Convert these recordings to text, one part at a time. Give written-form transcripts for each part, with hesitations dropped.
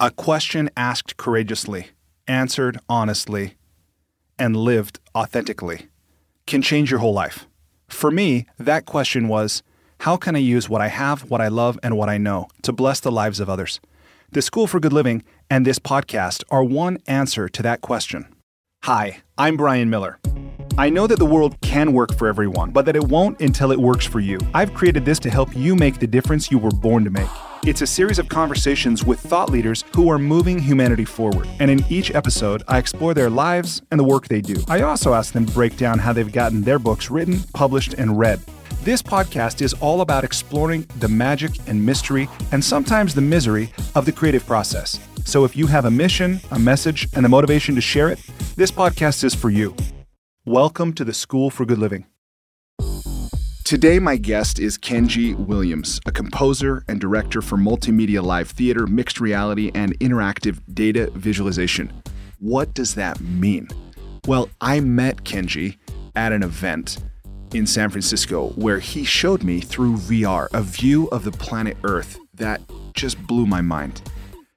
A question asked courageously, answered honestly, and lived authentically can change your whole life. For me, that question was, how can I use what I have, what I love, and what I know to bless the lives of others? The School for Good Living and this podcast are one answer to that question. Hi, I'm Brian Miller. I know that the world can work for everyone, but that it won't until it works for you. I've created this to help you make the difference you were born to make. It's a series of conversations with thought leaders who are moving humanity forward. And in each episode, I explore their lives and the work they do. I also ask them to break down how they've gotten their books written, published, and read. This podcast is all about exploring the magic and mystery, and sometimes the misery, of the creative process. So if you have a mission, a message, and the motivation to share it, this podcast is for you. Welcome to the School for Good Living. Today, my guest is Kenji Williams, a composer and director for multimedia live theater, mixed reality, and interactive data visualization. What does that mean? Well, I met Kenji at an event in San Francisco where he showed me through VR a view of the planet Earth that just blew my mind.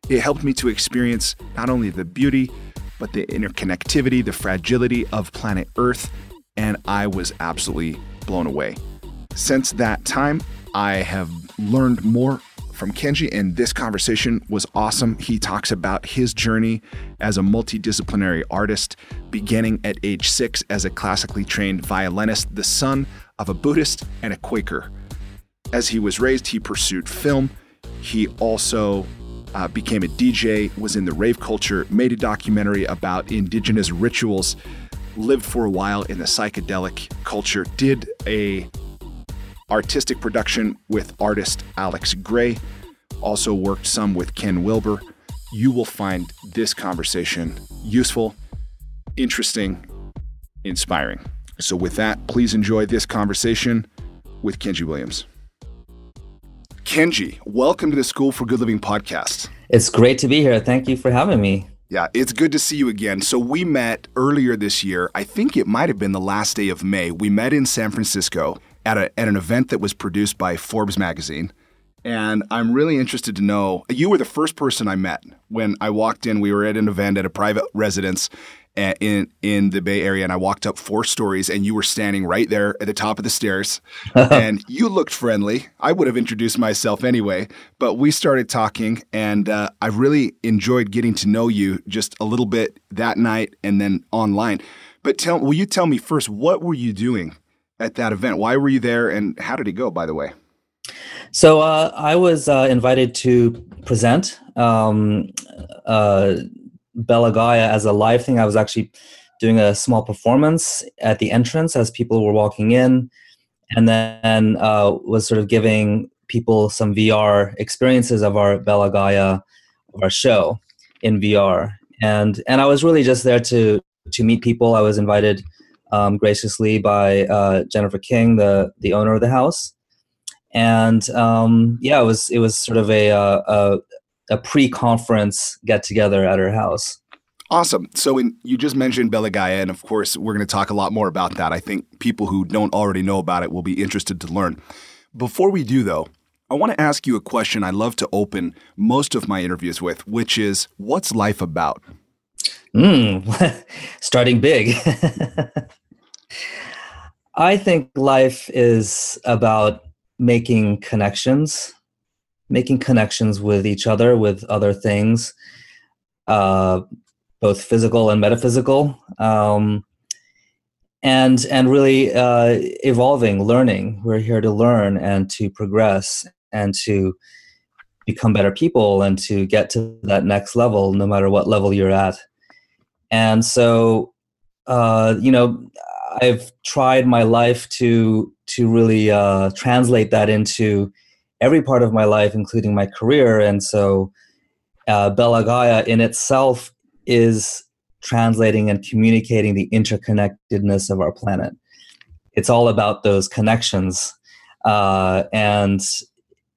It helped me to experience not only the beauty, but the interconnectivity, the fragility of planet Earth, and I was absolutely blown away. Since that time, I have learned more from Kenji, and this conversation was awesome. He talks about his journey as a multidisciplinary artist, beginning at age 6 as a classically trained violinist, the son of a Buddhist and a Quaker. As he was raised, he pursued film. He also became a DJ, was in the rave culture, made a documentary about indigenous rituals, lived for a while in the psychedelic culture, did a artistic production with artist Alex Gray, also worked some with Ken Wilber. You will find this conversation useful, interesting, inspiring. So with that, please enjoy this conversation with Kenji Williams. Kenji, welcome to the School for Good Living podcast. It's great to be here. Thank you for having me. Yeah, it's good to see you again. So we met earlier this year. I think it might have been the last day of May. We met in San Francisco at an event that was produced by Forbes Magazine. And I'm really interested to know, you were the first person I met when I walked in. We were at an event at a private residence in the Bay Area, and I walked up 4 stories, and you were standing right there at the top of the stairs. And you looked friendly. I would have introduced myself anyway, but we started talking, and I really enjoyed getting to know you just a little bit that night and then online. But will you tell me first, what were you doing at that event? Why were you there, and how did it go, by the way? So I was invited to present Bella Gaia as a live thing. I was actually doing a small performance at the entrance as people were walking in, and then was sort of giving people some VR experiences of our Bella Gaia, of our show in VR. And I was really just there to meet people. I was invited graciously by Jennifer King, the owner of the house. And it was sort of a pre-conference get-together at her house. Awesome. So you just mentioned Bella Gaia, and of course, we're going to talk a lot more about that. I think people who don't already know about it will be interested to learn. Before we do, though, I want to ask you a question I love to open most of my interviews with, which is, what's life about? Starting big. I think life is about making connections with each other, with other things, both physical and metaphysical, and really evolving, learning. We're here to learn and to progress and to become better people and to get to that next level, no matter what level you're at. And so, I've tried my life to really translate that into every part of my life, including my career. And so Bella Gaia in itself is translating and communicating the interconnectedness of our planet. It's all about those connections. And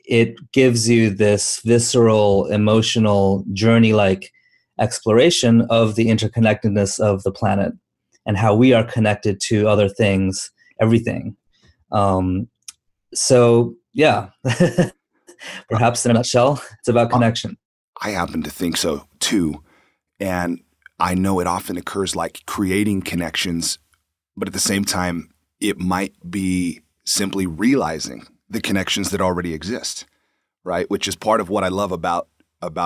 it gives you this visceral, emotional, journey-like exploration of the interconnectedness of the planet and how we are connected to other things, everything. Perhaps in a nutshell, it's about connection. I happen to think so too. And I know it often occurs like creating connections, but at the same time, it might be simply realizing the connections that already exist, right? Which is part of what I love about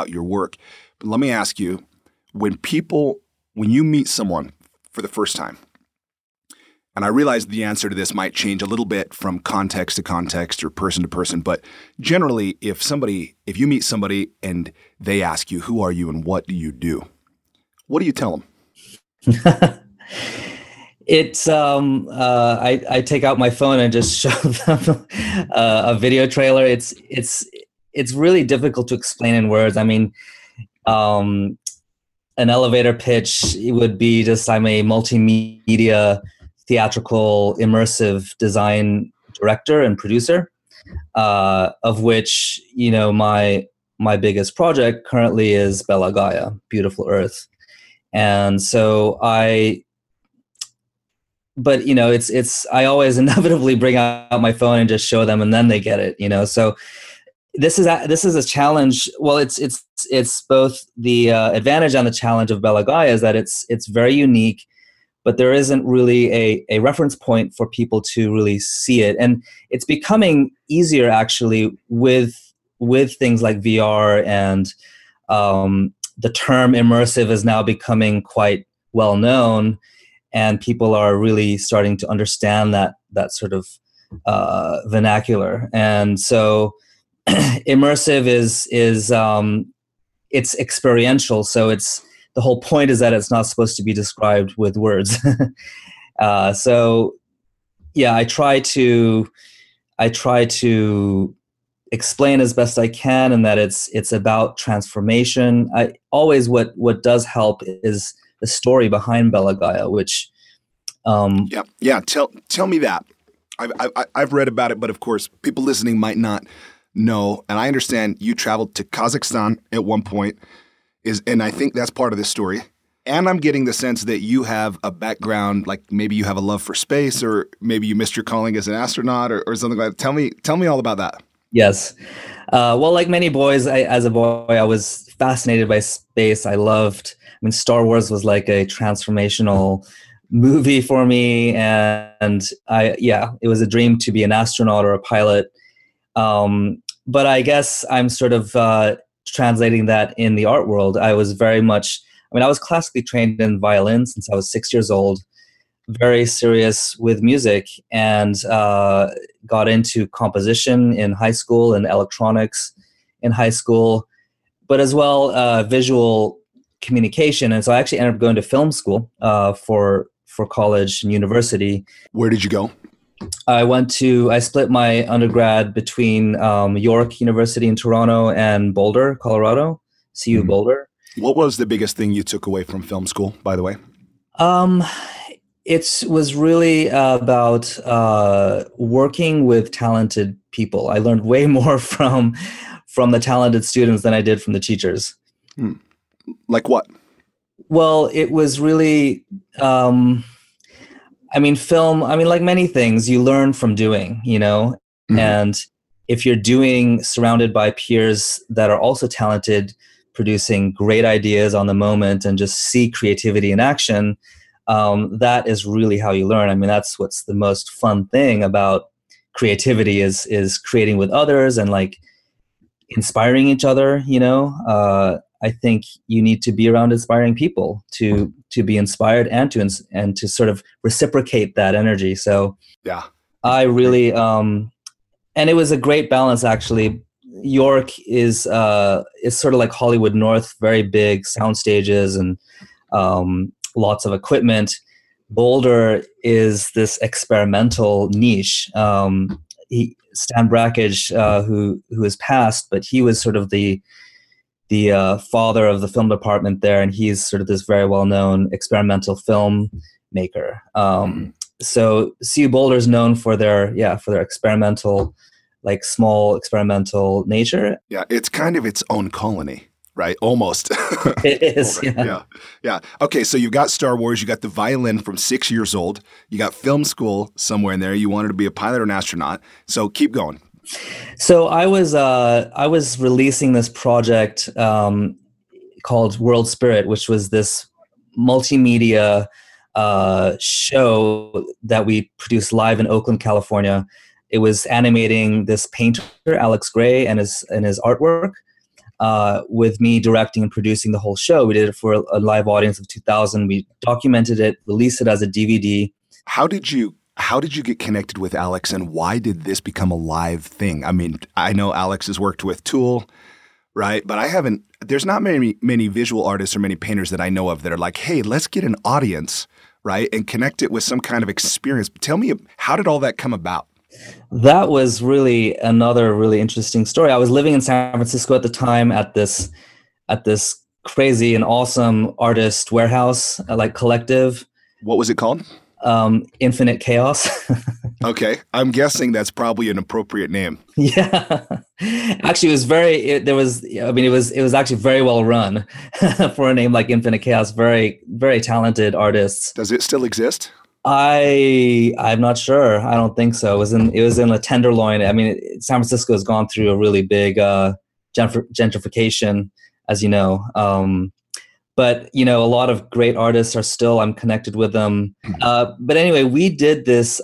your work. But let me ask you, when you meet someone for the first time, and I realize the answer to this might change a little bit from context to context or person to person, but generally if you meet somebody and they ask you, who are you and what do you do? What do you tell them? It's I take out my phone and just show them a video trailer. It's really difficult to explain in words. I mean, an elevator pitch, it would be just, I'm a multimedia theatrical immersive design director and producer, of which, you know, my biggest project currently is Bella Gaia, Beautiful Earth, and so I. But, you know, I always inevitably bring out my phone and just show them, and then they get it, you know? So this is a challenge. Well, it's both the advantage and the challenge of Bella Gaia is that it's very unique, but there isn't really a reference point for people to really see it. And it's becoming easier actually with things like VR, and the term immersive is now becoming quite well known. And people are really starting to understand that sort of vernacular. And so immersive is it's experiential. So the whole point is that it's not supposed to be described with words. So yeah, I try to explain as best I can, and that it's about transformation. I always, what does help is the story behind Bella Gaia, which, yeah. Tell me that. I've read about it, but of course, people listening might not know. And I understand you traveled to Kazakhstan at one point, and I think that's part of this story. And I'm getting the sense that you have a background, like maybe you have a love for space, or maybe you missed your calling as an astronaut, or something like that. Tell me all about that. Yes. Well, like many boys, as a boy, I was fascinated by space. I mean, Star Wars was like a transformational movie for me. And it was a dream to be an astronaut or a pilot. But I guess I'm sort of translating that in the art world. I was classically trained in violin since I was 6 years old, very serious with music, and got into composition in high school and electronics in high school, but as well visual communication. And so I actually ended up going to film school for college and university. Where did you go? I split my undergrad between York University in Toronto and Boulder, Colorado, CU Boulder. What was the biggest thing you took away from film school, by the way? It was really about working with talented people. I learned way more from the talented students than I did from the teachers. Hmm. Like what? Well, it was really, film, like many things, you learn from doing, you know? Mm-hmm. And if you're surrounded by peers that are also talented, producing great ideas on the moment and just see creativity in action, that is really how you learn. I mean, that's what's the most fun thing about creativity is creating with others and like inspiring each other, you know? I think you need to be around inspiring people to be inspired and to sort of reciprocate that energy. So yeah, I really, and it was a great balance actually. York is sort of like Hollywood North, very big sound stages and, lots of equipment. Boulder is this experimental niche. Stan Brakhage, who has passed, but he was sort of the father of the film department there, and he's sort of this very well-known experimental film maker. So CU Boulder is known for their experimental, like small experimental nature. Yeah, it's kind of its own colony. Right? Almost. It is. Right. Yeah. Okay. So you got Star Wars, you got the violin from 6 years old, you got film school somewhere in there. You wanted to be a pilot or an astronaut. So keep going. So I was releasing this project called World Spirit, which was this multimedia show that we produced live in Oakland, California. It was animating this painter, Alex Gray, and his artwork, with me directing and producing the whole show. We did it for a live audience of 2,000. We documented it, released it as a DVD. How did you get connected with Alex, and why did this become a live thing? I mean, I know Alex has worked with Tool, right? But I haven't – there's not many visual artists or many painters that I know of that are like, hey, let's get an audience, right, and connect it with some kind of experience. But tell me, how did all that come about? That was really another really interesting story. I was living in San Francisco at the time at this crazy and awesome artist warehouse, like collective. What was it called? Infinite Chaos. Okay. I'm guessing that's probably an appropriate name. Yeah. Actually, it was actually very well run for a name like Infinite Chaos. Very, very talented artists. Does it still exist? I'm not sure. I don't think so. It was in a Tenderloin. I mean, San Francisco has gone through a really big gentrification, as you know. But, you know, a lot of great artists are still, I'm connected with them. But anyway, we did this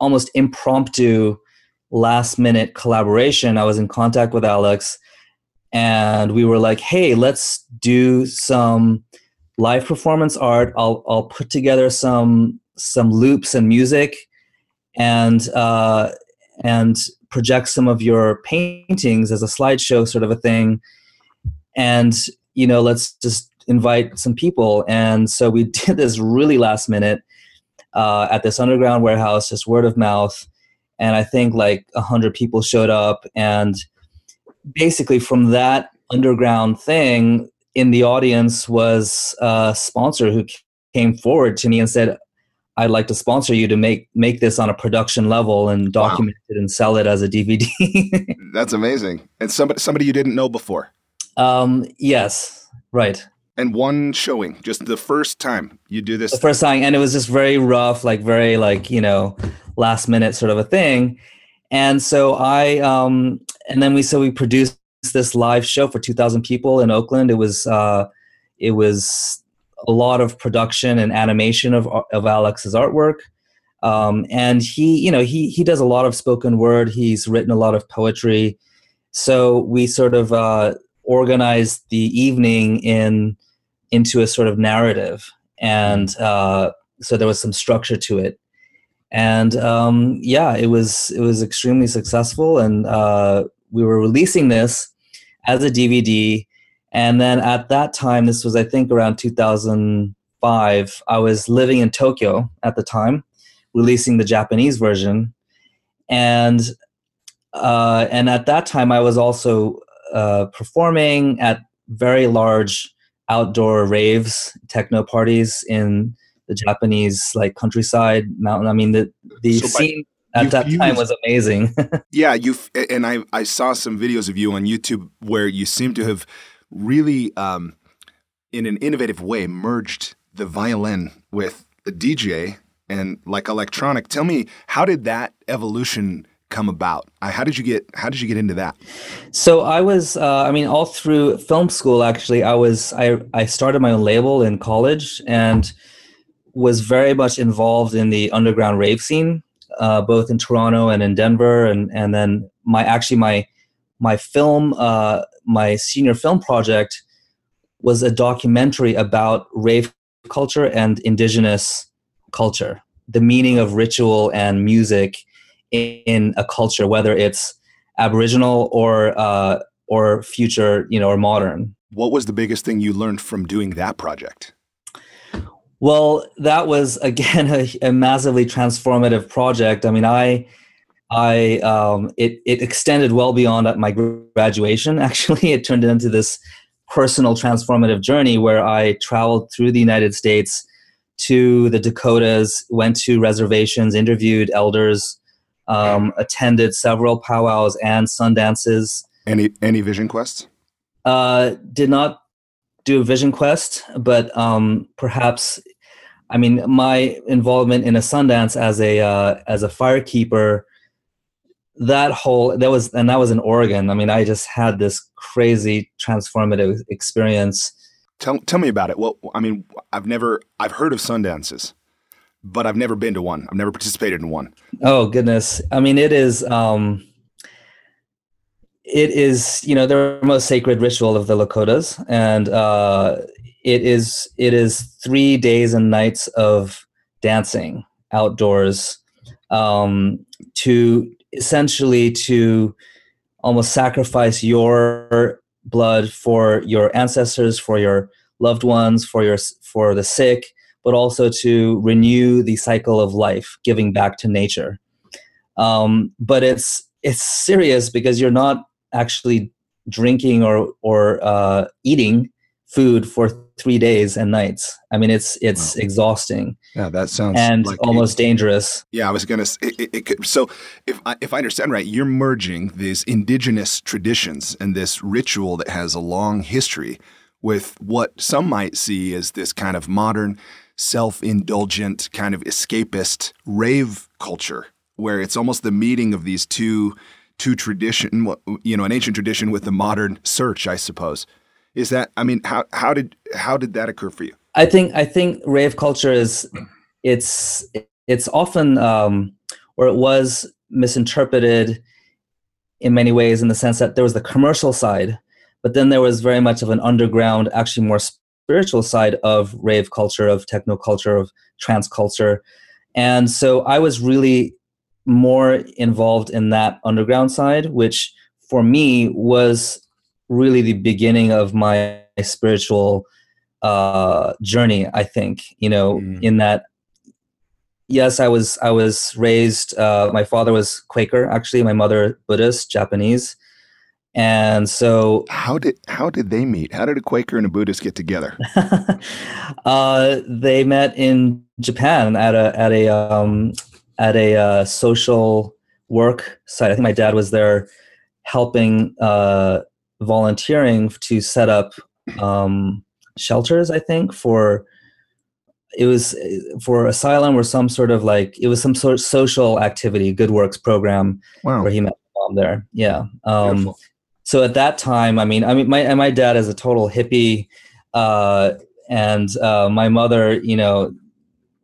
almost impromptu last minute collaboration. I was in contact with Alex and we were like, hey, let's do some live performance art. I'll put together some loops and music and project some of your paintings as a slideshow sort of a thing. And, you know, let's just invite some people. And so we did this really last minute at this underground warehouse, just word of mouth. And I think like 100 people showed up. And basically from that underground thing, in the audience was a sponsor who came forward to me and said, I'd like to sponsor you to make this on a production level and document it and sell it as a DVD. That's amazing. And somebody you didn't know before. Yes, right. And one showing, just the first time you do this. The first time, and it was just very rough, like very like, you know, last minute sort of a thing. And so we produced this live show for 2,000 people in Oakland. It was a lot of production and animation of Alex's artwork. And he does a lot of spoken word. He's written a lot of poetry. So we sort of organized the evening into a sort of narrative. And so there was some structure to it. And it was extremely successful. And we were releasing this as a DVD. And then at that time, this was, I think, around 2005, I was living in Tokyo at the time, releasing the Japanese version. And at that time, I was also performing at very large outdoor raves, techno parties in the Japanese like countryside mountain. I mean, the scene at that time was amazing. Yeah, I saw some videos of you on YouTube where you seem to have really, in an innovative way, merged the violin with the DJ and like electronic. Tell me, how did that evolution come about? How did you get into that? So I was, all through film school, actually, I started my own label in college and was very much involved in the underground rave scene, both in Toronto and in Denver. And then my film, my senior film project was a documentary about rave culture and indigenous culture, the meaning of ritual and music in a culture, whether it's Aboriginal or future, you know, or modern. What was the biggest thing you learned from doing that project? Well, that was, again, a massively transformative project. I mean, it extended well beyond my graduation. Actually, it turned into this personal transformative journey where I traveled through the United States to the Dakotas, went to reservations, interviewed elders, attended several powwows and Sundances. Any vision quests? Did not do a vision quest, but perhaps I mean, my involvement in a Sundance as a firekeeper, that was in Oregon. I mean, I just had this crazy transformative experience. Tell me about it. Well, I mean, I've heard of Sundances, but I've never been to one. I've never participated in one. Oh goodness. I mean, it is, you know, the most sacred ritual of the Lakotas, and it is 3 days and nights of dancing outdoors, to essentially to almost sacrifice your blood for your ancestors, for your loved ones, for the sick, but also to renew the cycle of life, giving back to nature. But it's serious because you're not actually drinking or eating food for 3 days and nights. I mean, it's exhausting. Yeah, that sounds almost dangerous. Yeah, I was gonna. So, if I understand right, you're merging these indigenous traditions and this ritual that has a long history with what some might see as this kind of modern, self-indulgent, kind of escapist rave culture, where it's almost the meeting of these two tradition, you know, an ancient tradition with the modern search, I suppose. Is that, I mean, how did that occur for you? I think rave culture is, it's often, or it was misinterpreted in many ways, in the sense that there was the commercial side, but then there was very much of an underground, actually more spiritual side of rave culture, of techno culture, of trance culture. And so I was really more involved in that underground side, which for me was really the beginning of my spiritual journey, I think, you know, in that, yes, I was raised, my father was Quaker, actually, my mother, Buddhist, Japanese. And so how did they meet? How did a Quaker and a Buddhist get together? They met in Japan at a social work site. I think my dad was there helping, volunteering to set up shelters, I think, for asylum or some sort of some sort of social activity, good works program. Wow. Where he met my mom there. Yeah. So at that time, I mean, my dad is a total hippie, and my mother, you know,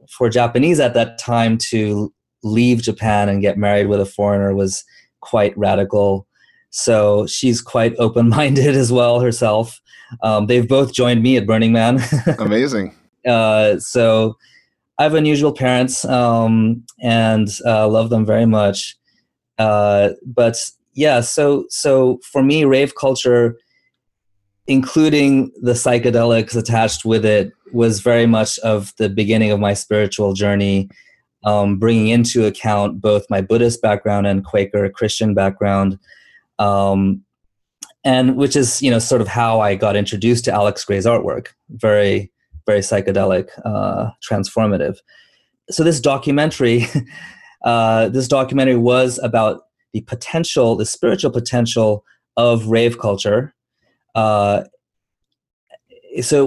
for Japanese at that time to leave Japan and get married with a foreigner was quite radical. So she's quite open-minded as well herself. They've both joined me at Burning Man. Amazing. So I have unusual parents, and love them very much. But yeah, so for me, rave culture, including the psychedelics attached with it, was very much of the beginning of my spiritual journey, bringing into account both my Buddhist background and Quaker Christian background. And which is, you know, sort of how I got introduced to Alex Gray's artwork, very, very psychedelic, transformative. So this documentary was about the potential, the spiritual potential of rave culture. So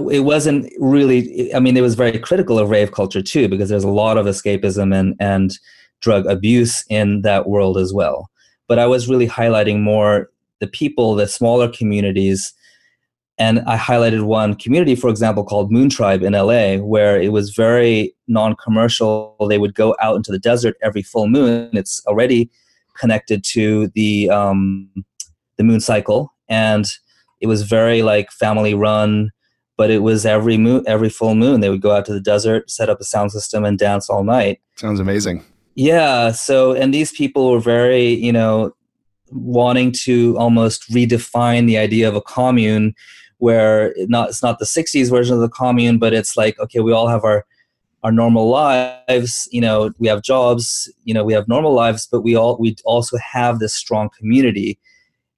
it wasn't really, I mean, it was very critical of rave culture too, because there's a lot of escapism and drug abuse in that world as well. But I was really highlighting more the people, the smaller communities. And I highlighted one community, for example, called Moon Tribe in LA, where it was very non-commercial. They would go out into the desert every full moon. It's already connected to the moon cycle. And it was very like family run, but it was every full moon. They would go out to the desert, set up a sound system and dance all night. Sounds amazing. Yeah. So, and these people were very, you know, wanting to almost redefine the idea of a commune, where it's not the 60s version of the commune, but it's like, okay, we all have our normal lives, you know, we have jobs, you know, we have normal lives, but we also have this strong community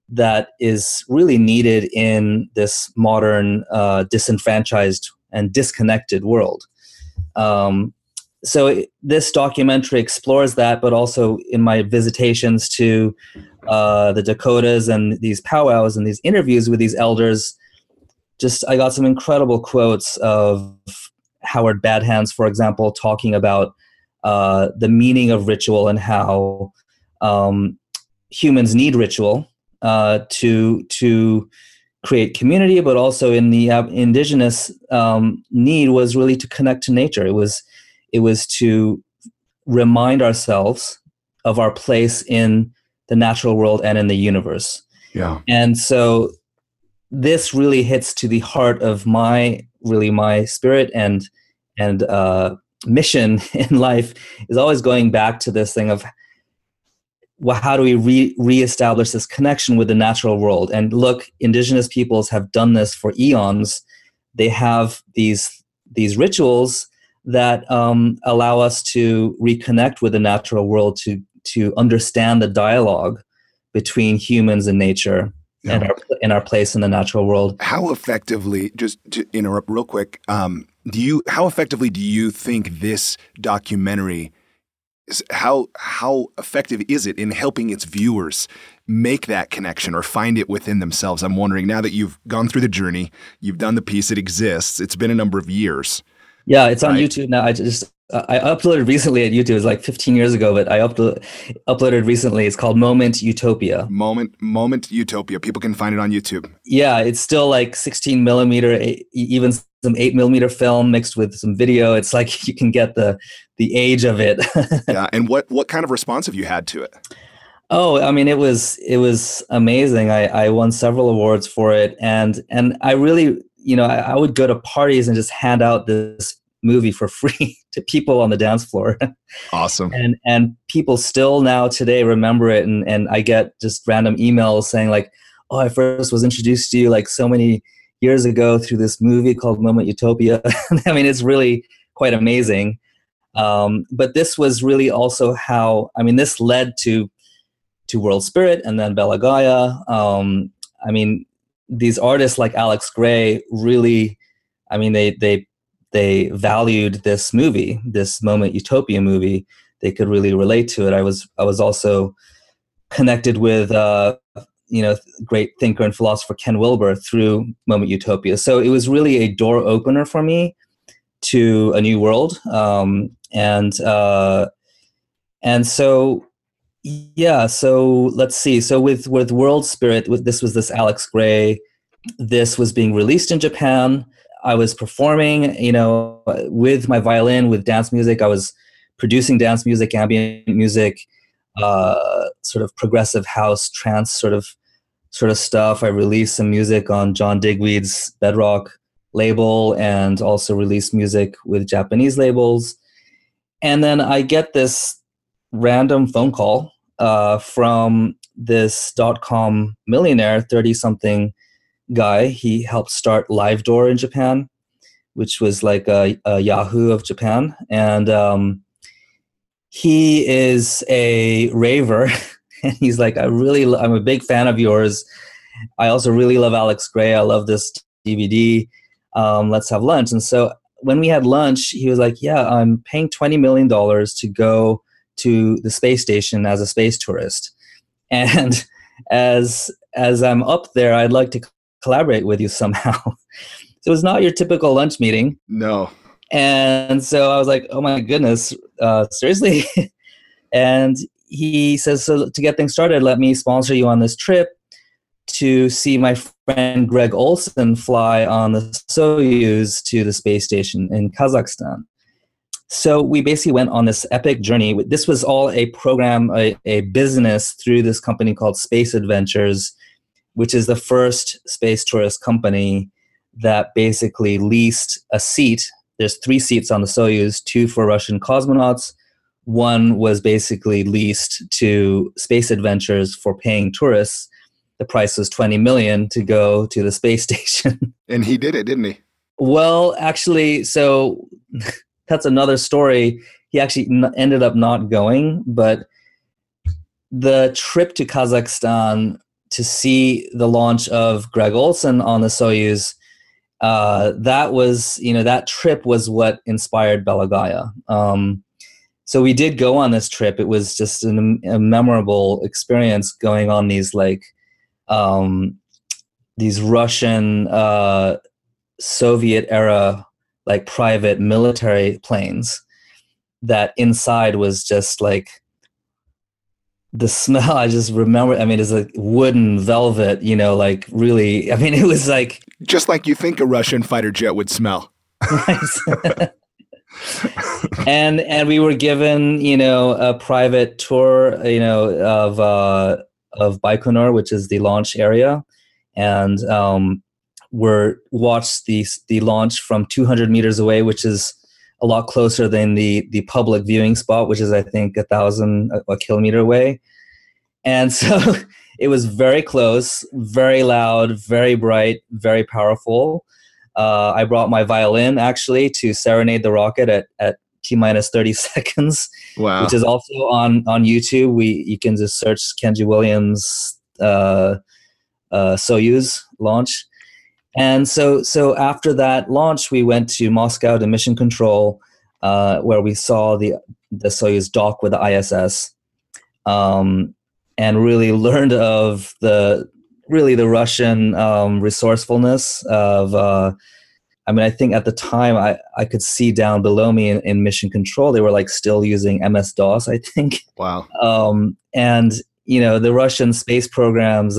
that is really needed in this modern, disenfranchised and disconnected world. So this documentary explores that, but also in my visitations to the Dakotas and these powwows and these interviews with these elders, I got some incredible quotes of Howard Badhans, for example, talking about the meaning of ritual and how humans need ritual to create community, but also in the indigenous need was really to connect to nature. It was to remind ourselves of our place in the natural world and in the universe. Yeah. And so this really hits to the heart of my spirit and mission in life is always going back to this thing of, well, how do we reestablish this connection with the natural world? And look, indigenous peoples have done this for eons. They have these rituals that allow us to reconnect with the natural world, to understand the dialogue between humans and nature. Yeah. and our place in the natural world. How effectively, just to interrupt real quick, how effectively do you think this documentary, how effective is it in helping its viewers make that connection or find it within themselves? I'm wondering, now that you've gone through the journey, you've done the piece, it exists, it's been a number of years. Yeah, it's on YouTube now. I uploaded recently at YouTube. It's like 15 years ago, but I uploaded recently. It's called Moment Utopia. Moment Utopia. People can find it on YouTube. Yeah, it's still like 16 millimeter, even some 8mm film mixed with some video. It's like you can get the age of it. Yeah, and what kind of response have you had to it? Oh, I mean, it was amazing. I won several awards for it, and I really, I would go to parties and just hand out this movie for free to people on the dance floor. Awesome. And people still now today remember it. And I get just random emails saying like, oh, I first was introduced to you like so many years ago through this movie called Moment Utopia. I mean, it's really quite amazing. But this was really also how, I mean, this led to World Spirit and then Bella Gaia. I mean, these artists like Alex Gray really, I mean, they valued this movie, this Moment Utopia movie. They could really relate to it. I was also connected with, great thinker and philosopher Ken Wilber through Moment Utopia. So it was really a door opener for me to a new world. And so, yeah. So let's see. So with World Spirit, this was this Alex Gray. This was being released in Japan. I was performing, with my violin, with dance music. I was producing dance music, ambient music, sort of progressive house, trance sort of stuff. I released some music on John Digweed's Bedrock label and also released music with Japanese labels. And then I get this random phone call from this .com millionaire, 30-something guy. He helped start Live Door in Japan, which was like a Yahoo of Japan, and he is a raver. And he's like, I'm a big fan of yours. I also really love Alex Gray. I love this DVD. Let's have lunch. And so when we had lunch, he was like, yeah, I'm paying $20 million to go to the space station as a space tourist. And as I'm up there, I'd like to collaborate with you somehow. So it was not your typical lunch meeting. No. And so I was like, oh my goodness, seriously? And he says, so to get things started, let me sponsor you on this trip to see my friend Greg Olson fly on the Soyuz to the space station in Kazakhstan. So we basically went on this epic journey. This was all a program, a business through this company called Space Adventures, which is the first space tourist company that basically leased a seat. There's 3 seats on the Soyuz, 2 for Russian cosmonauts. 1 was basically leased to Space Adventures for paying tourists. The price was $20 million to go to the space station. And he did it, didn't he? Well, actually, so that's another story. He actually ended up not going, but the trip to Kazakhstan to see the launch of Greg Olson on the Soyuz, that trip was what inspired Bella Gaia. So we did go on this trip. It was just a memorable experience going on these these Russian, Soviet era like private military planes that inside was just like the smell. I just remember, I mean, it's like wooden velvet, you know, like really, I mean, it was like. Just like you think a Russian fighter jet would smell. Right. And we were given, you know, a private tour, you know, of Baikonur, which is the launch area. And watched the launch from 200 meters away, which is a lot closer than the public viewing spot, which is, I think, a kilometer away. And so it was very close, very loud, very bright, very powerful. I brought my violin, actually, to serenade the rocket at T-minus 30 seconds, wow. Which is also on YouTube. You can just search Kenji Williams Soyuz launch. And so after that launch, we went to Moscow to Mission Control, where we saw the Soyuz dock with the ISS, and really learned of the Russian resourcefulness of. I mean, I think at the time I could see down below me in Mission Control they were like still using MS-DOS, I think. Wow. And you know the Russian space program's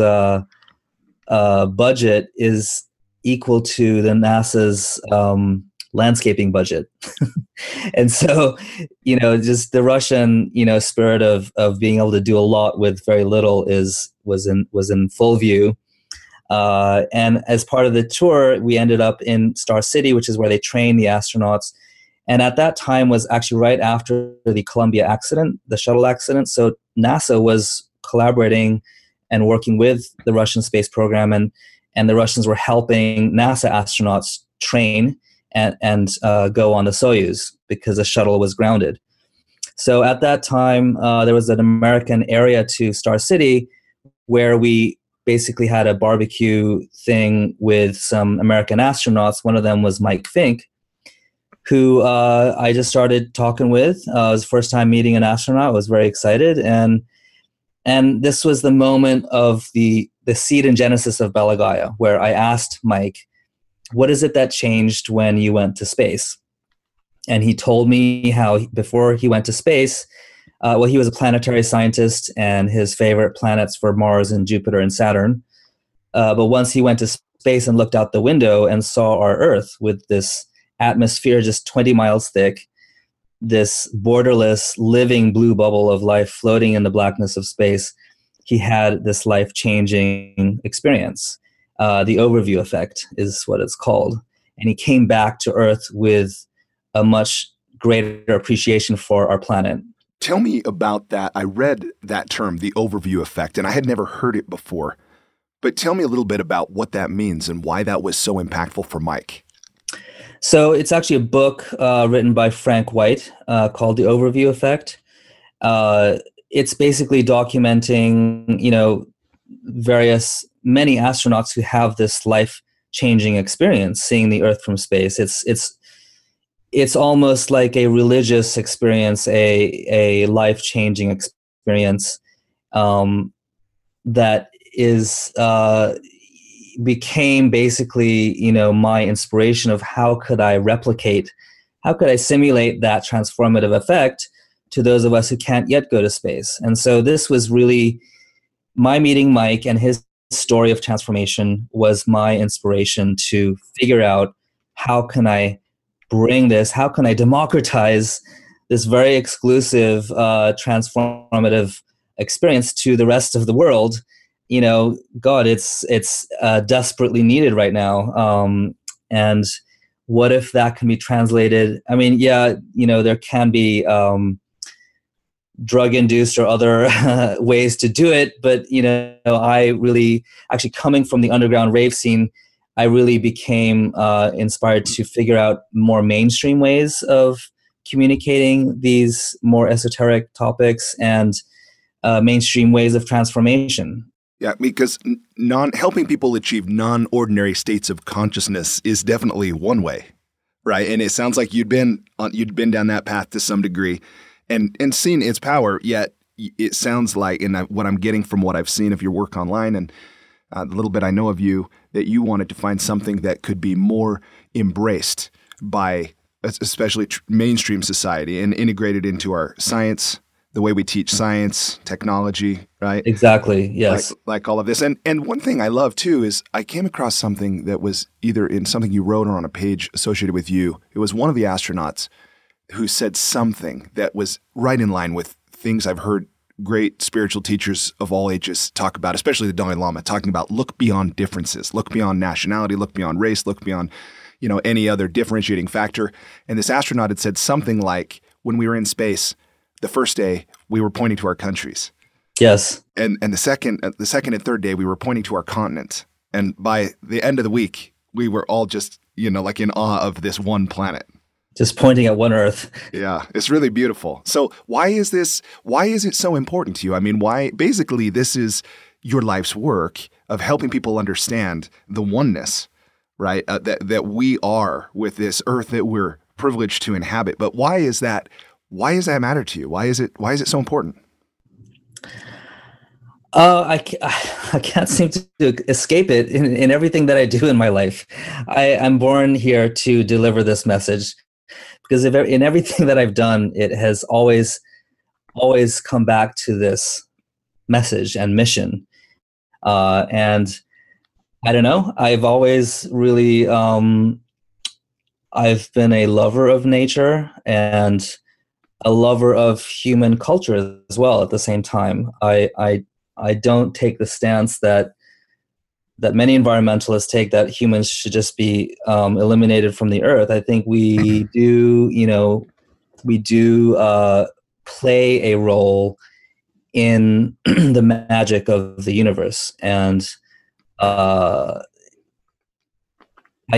budget is equal to the NASA's landscaping budget. And so, you know, just the Russian, you know, spirit of being able to do a lot with very little was in full view. And as part of the tour, we ended up in Star City, which is where they train the astronauts. And at that time was actually right after the Columbia accident, the shuttle accident. So NASA was collaborating and working with the Russian space program, and the Russians were helping NASA astronauts train and go on the Soyuz because the shuttle was grounded. So at that time, there was an American area to Star City where we basically had a barbecue thing with some American astronauts. One of them was Mike Fincke, who I just started talking with. It was the first time meeting an astronaut. I was very excited. And this was the moment of the seed and genesis of Bella Gaia, where I asked Mike, what is it that changed when you went to space? And he told me how before he went to space, he was a planetary scientist and his favorite planets were Mars and Jupiter and Saturn. But once he went to space and looked out the window and saw our Earth with this atmosphere just 20 miles thick, this borderless living blue bubble of life floating in the blackness of space, he had this life-changing experience. The overview effect is what it's called. And he came back to Earth with a much greater appreciation for our planet. Tell me about that. I read that term, the overview effect, and I had never heard it before. But tell me a little bit about what that means and why that was so impactful for Mike. So it's actually a book written by Frank White called The Overview Effect. It's basically documenting, you know, many astronauts who have this life-changing experience seeing the Earth from space. It's almost like a religious experience, a life-changing experience that is became basically, you know, my inspiration of how could I simulate that transformative effect to those of us who can't yet go to space. And so this was really my meeting Mike, and his story of transformation was my inspiration to figure out how can I democratize this very exclusive transformative experience to the rest of the world. You know, God, it's desperately needed right now. And what if that can be translated? I mean, yeah, you know, there can be drug-induced or other ways to do it. But, you know, I really, actually coming from the underground rave scene, I really became inspired to figure out more mainstream ways of communicating these more esoteric topics and mainstream ways of transformation. Yeah, because helping people achieve non-ordinary states of consciousness is definitely one way, right? And it sounds like you'd been down that path to some degree, and seen its power. Yet it sounds like, and what I'm getting from what I've seen of your work online and the little bit I know of you, that you wanted to find something that could be more embraced by especially mainstream society and integrated into our science, the way we teach science, technology, right? Exactly. Yes. Like all of this. And one thing I love too is I came across something that was either in something you wrote or on a page associated with you. It was one of the astronauts who said something that was right in line with things I've heard great spiritual teachers of all ages talk about, especially the Dalai Lama, talking about look beyond differences, look beyond nationality, look beyond race, look beyond, you know, any other differentiating factor. And this astronaut had said something like, when we were in space, the first day we were pointing to our countries. Yes. And the second and third day we were pointing to our continent. And by the end of the week, we were all just, you know, like in awe of this one planet. Just pointing at one Earth. Yeah, it's really beautiful. So why is it so important to you? I mean, why basically this is your life's work of helping people understand the oneness, right? That we are with this Earth that we're privileged to inhabit. But why does that matter to you? Why is it so important? I can't seem to escape it in everything that I do in my life. I'm born here to deliver this message. Because in everything that I've done, it has always come back to this message and mission. And I don't know, I've always really, I've been a lover of nature and a lover of human culture as well at the same time. I don't take the stance that many environmentalists take that humans should just be eliminated from the earth. I think we do, you know, play a role in the magic of the universe. And I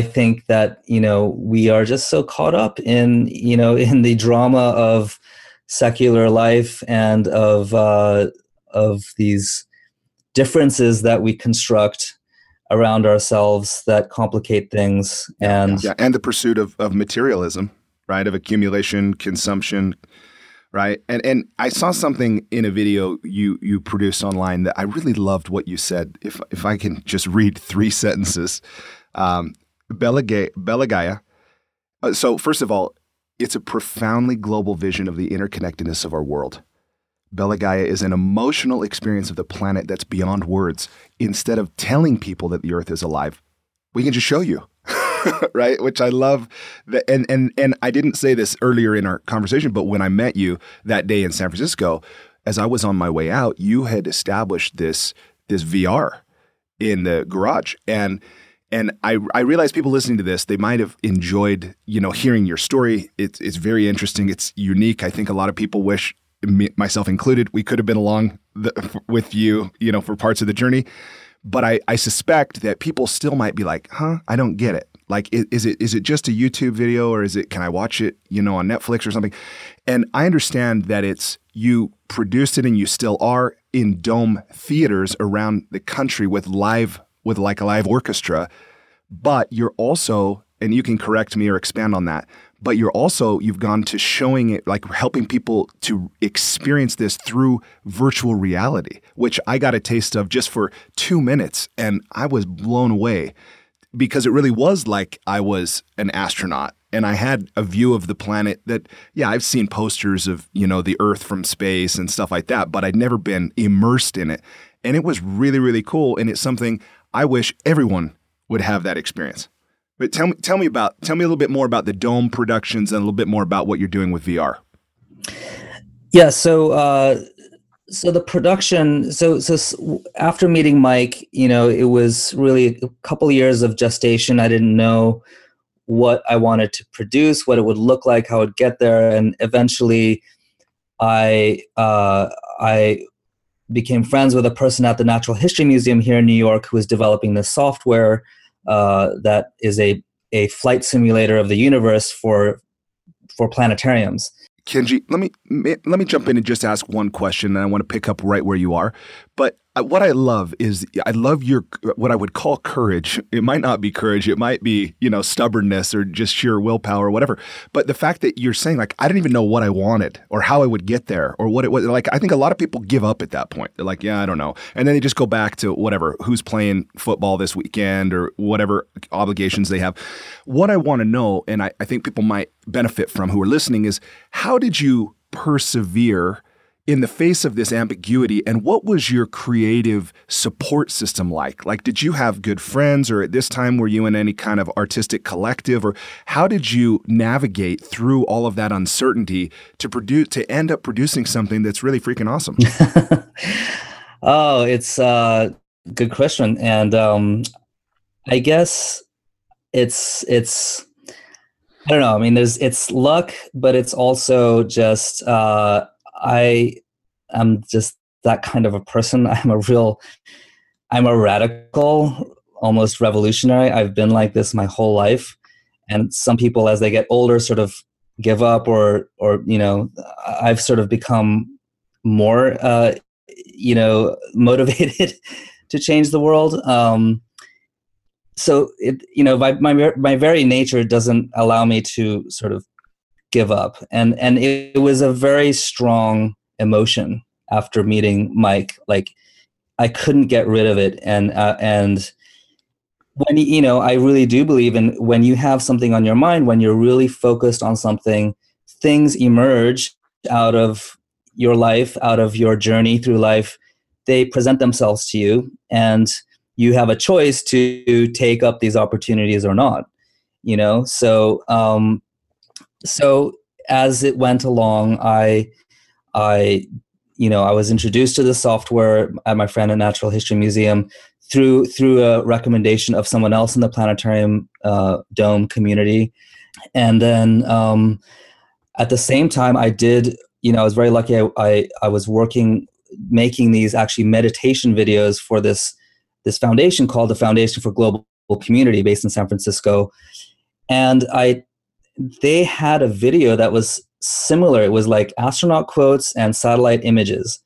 think that, you know, we are just so caught up in, you know, in the drama of secular life and of these differences that we construct around ourselves that complicate things. And yeah, and the pursuit of materialism, right? Of accumulation, consumption, right? And I saw something in a video you produced online that I really loved what you said. If I can just read three sentences. Bella Gaia. So first of all, it's a profoundly global vision of the interconnectedness of our world. Bella Gaia is an emotional experience of the planet that's beyond words. Instead of telling people that the Earth is alive, we can just show you, right? Which I love. And I didn't say this earlier in our conversation, but when I met you that day in San Francisco, as I was on my way out, you had established this VR in the garage. And I realize people listening to this, they might have enjoyed, you know, hearing your story. It's very interesting. It's unique. I think a lot of people wish, myself included, we could have been along with you, you know, for parts of the journey. But I suspect that people still might be like, huh, I don't get it. Like, is it just a YouTube video, or can I watch it, you know, on Netflix or something? And I understand that you produced it and you still are in dome theaters around the country with a live orchestra, but you're also, and you can correct me or expand on that, but you've gone to showing it, like helping people to experience this through virtual reality, which I got a taste of just for 2 minutes. And I was blown away because it really was like I was an astronaut and I had a view of the planet that, yeah, I've seen posters of, you know, the Earth from space and stuff like that, but I'd never been immersed in it. And it was really, really cool. And it's something I wish everyone would have that experience. But tell me a little bit more about the Dome Productions and a little bit more about what you're doing with VR. Yeah, so the production, so after meeting Mike, you know, it was really a couple of years of gestation. I didn't know what I wanted to produce, what it would look like, how it would get there, and eventually, I became friends with a person at the Natural History Museum here in New York who was developing this software. That is a flight simulator of the universe for planetariums. Kenji, let me jump in and just ask one question, and I want to pick up right where you are. But What I love is I love your what I would call courage. It might not be courage. It might be, you know, stubbornness or just sheer willpower or whatever. But the fact that you're saying, like, I didn't even know what I wanted or how I would get there or what it was. Like, I think a lot of people give up at that point. They're like, yeah, I don't know. And then they just go back to whatever, who's playing football this weekend or whatever obligations they have. What I want to know, and I think people might benefit from who are listening, is how did you persevere in the face of this ambiguity, and what was your creative support system like? Like, did you have good friends, or at this time were you in any kind of artistic collective, or how did you navigate through all of that uncertainty to end up producing something that's really freaking awesome? Oh, it's a good question, and I guess it's I don't know. I mean, it's luck, but it's also just. I am just that kind of a person. I'm a radical, almost revolutionary. I've been like this my whole life. And some people, as they get older, sort of give up or you know, I've sort of become more, you know, motivated to change the world. So, it, you know, my very nature doesn't allow me to sort of give up. And it was a very strong emotion after meeting Mike. Like, I couldn't get rid of it. And when, you know, I really do believe in when you have something on your mind, when you're really focused on something, things emerge out of your life, out of your journey through life. They present themselves to you, and you have a choice to take up these opportunities or not, you know? So as it went along, I, you know, I was introduced to the software at my friend at Natural History Museum through a recommendation of someone else in the planetarium dome community. And then at the same time I did, you know, I was very lucky. I was making these actually meditation videos for this foundation called the Foundation for Global Community based in San Francisco. And they had a video that was similar. It was like astronaut quotes and satellite images.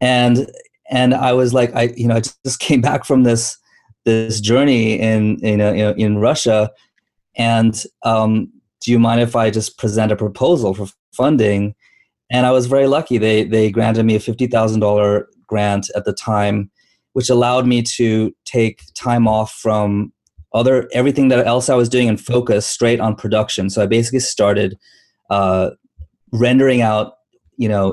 And I was like, I just came back from this journey in Russia. And, do you mind if I just present a proposal for funding? And I was very lucky. They granted me a $50,000 grant at the time, which allowed me to take time off from everything that else I was doing and focus straight on production. So I basically started rendering out, you know,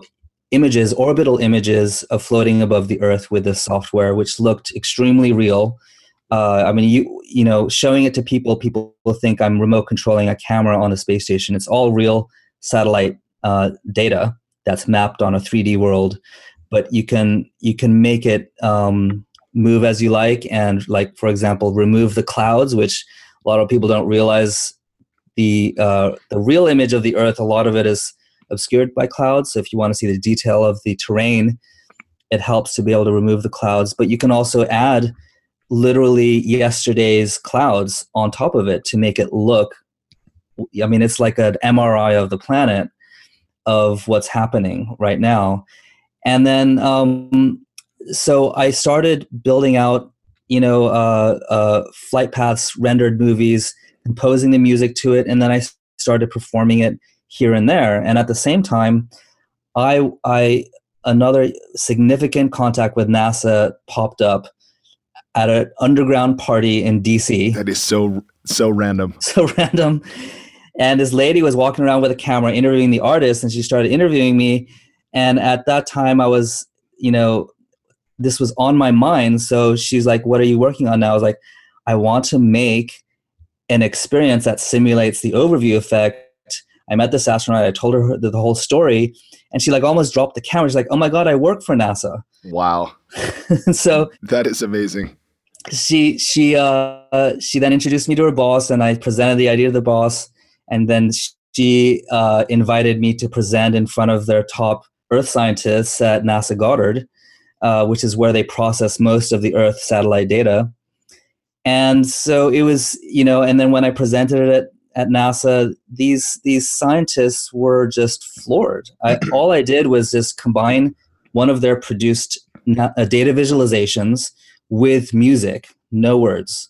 images, orbital images of floating above the Earth with this software, which looked extremely real. I mean, you know, showing it to people will think I'm remote controlling a camera on a space station. It's all real satellite data that's mapped on a 3D world, but you can make it move as you like, and like, for example, remove the clouds, which a lot of people don't realize. The real image of the Earth, a lot of it is obscured by clouds. So if you want to see the detail of the terrain, it helps to be able to remove the clouds. But you can also add literally yesterday's clouds on top of it to make it look, I mean, it's like an MRI of the planet, of what's happening right now. And then so I started building out, you know, flight paths, rendered movies, composing the music to it, and then I started performing it here and there. And at the same time, I another significant contact with NASA popped up at an underground party in DC. That is so random. So random. And this lady was walking around with a camera interviewing the artist, and she started interviewing me. And at that time, I was, you know, this was on my mind. So she's like, what are you working on now? I was like, I want to make an experience that simulates the overview effect. I met this astronaut. I told her the whole story, and she like almost dropped the camera. She's like, oh my God, I work for NASA. Wow. So that is amazing. She then introduced me to her boss, and I presented the idea to the boss. And then she invited me to present in front of their top Earth scientists at NASA Goddard, which is where they process most of the Earth satellite data. And so it was, you know, and then when I presented it at NASA, these scientists were just floored. All I did was just combine one of their produced data visualizations with music, no words,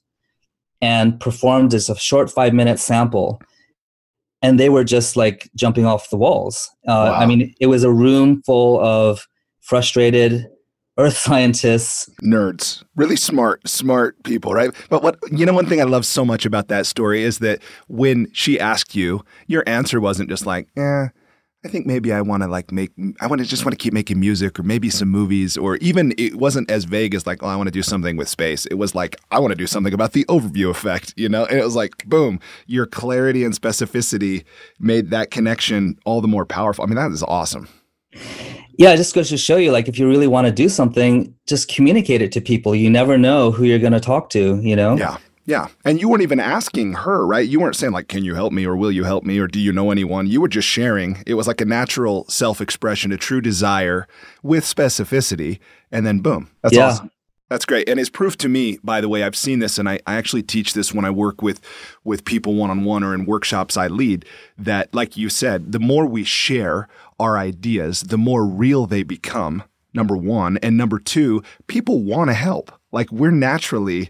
and performed as a short 5-minute sample. And they were just like jumping off the walls. Wow. I mean, it was a room full of frustrated earth scientists. Nerds. Really smart people, right? But one thing I love so much about that story is that when she asked you, your answer wasn't just like, I think maybe I want to keep making music or maybe some movies, or even it wasn't as vague as like, I want to do something with space. It was like, I want to do something about the overview effect, and it was like, boom, your clarity and specificity made that connection all the more powerful. I mean, that is awesome. Yeah, it just goes to show you, like, if you really want to do something, just communicate it to people. You never know who you're going to talk to, Yeah. Yeah. And you weren't even asking her, right? You weren't saying like, can you help me, or will you help me, or do you know anyone? You were just sharing. It was like a natural self-expression, a true desire with specificity. And then boom, that's awesome. That's great. And it's proof to me, by the way, I've seen this, and I actually teach this when I work with people one-on-one or in workshops I lead, that like you said, the more we share our ideas, the more real they become, number one. And number two, people want to help. Like we're naturally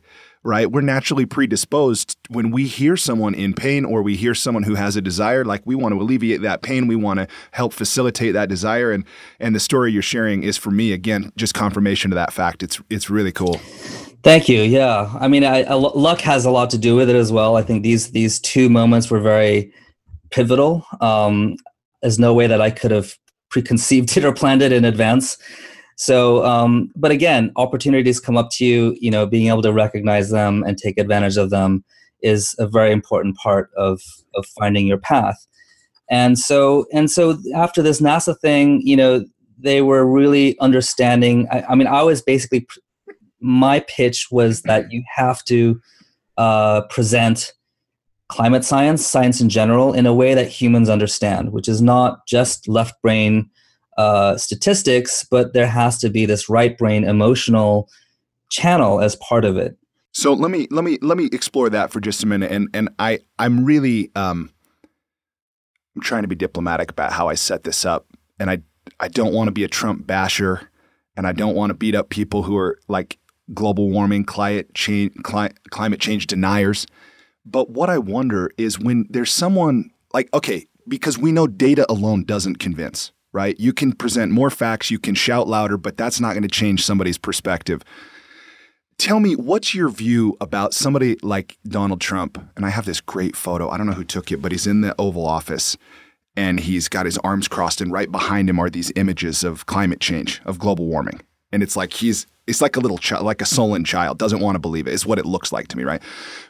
predisposed when we hear someone in pain or we hear someone who has a desire, like we want to alleviate that pain. We want to help facilitate that desire. And the story you're sharing is, for me, again, just confirmation to that fact. It's really cool. Thank you. Yeah. I mean, luck has a lot to do with it as well. I think these two moments were very pivotal. There's no way that I could have preconceived it or planned it in advance. So, but again, opportunities come up to you, being able to recognize them and take advantage of them is a very important part of finding your path. And so after this NASA thing, they were really understanding. I mean, I was basically, my pitch was that you have to present climate science in general, in a way that humans understand, which is not just left brain statistics, but there has to be this right brain emotional channel as part of it. So let me explore that for just a minute. And I'm really I'm trying to be diplomatic about how I set this up. And I don't want to be a Trump basher, and I don't want to beat up people who are like global warming, climate change deniers. But what I wonder is when there's someone like, okay, because we know data alone doesn't convince. Right? You can present more facts, you can shout louder, but that's not going to change somebody's perspective. Tell me, what's your view about somebody like Donald Trump? And I have this great photo. I don't know who took it, but he's in the Oval Office and he's got his arms crossed, and right behind him are these images of climate change, of global warming. And it's like it's like a little child, like a sullen child, doesn't want to believe it. It's what it looks like to me, right?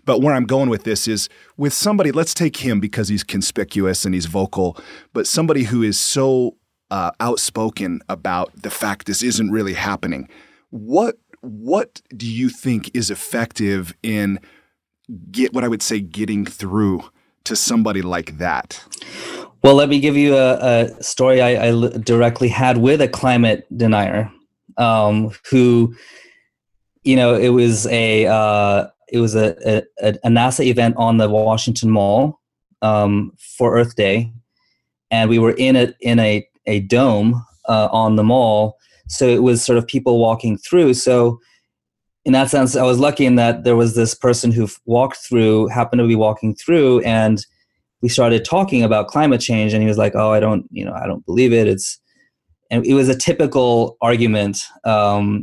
But where I'm going with this is with somebody, let's take him because he's conspicuous and he's vocal, but somebody who is so outspoken about the fact this isn't really happening. What do you think is effective in getting through to somebody like that? Well, let me give you a story I directly had with a climate denier, who, it was a NASA event on the Washington Mall for Earth Day, and we were in a dome on the mall. So it was sort of people walking through. So in that sense, I was lucky in that there was this person who happened to be walking through, and we started talking about climate change, and he was like, oh, I don't believe it. And it was a typical argument. And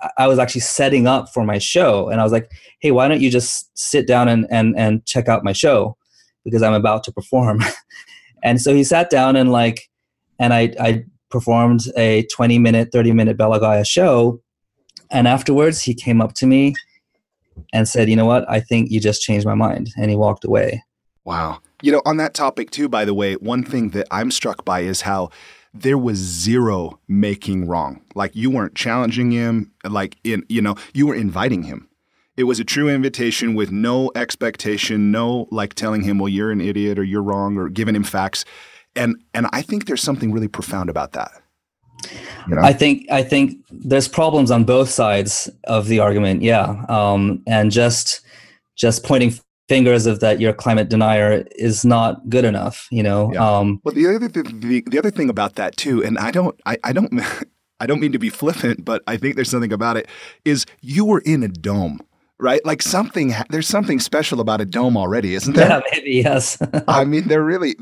I was actually setting up for my show, and I was like, hey, why don't you just sit down and check out my show, because I'm about to perform. And so he sat down and I performed a 30-minute Bella Gaia show. And afterwards, he came up to me and said, you know what? I think you just changed my mind. And he walked away. Wow. On that topic too, by the way, one thing that I'm struck by is how there was zero making wrong. Like, you weren't challenging him. You were inviting him. It was a true invitation with no expectation, no like telling him, well, you're an idiot or you're wrong, or giving him facts. And I think there's something really profound about that. I think there's problems on both sides of the argument. Yeah. And just pointing fingers of that you're a climate denier is not good enough. Yeah. Well, the other thing about that too, and I don't I don't mean to be flippant, but I think there's something about it, is you were in a dome, right? Like there's something special about a dome already, isn't there? Yeah, maybe, yes. I mean, there really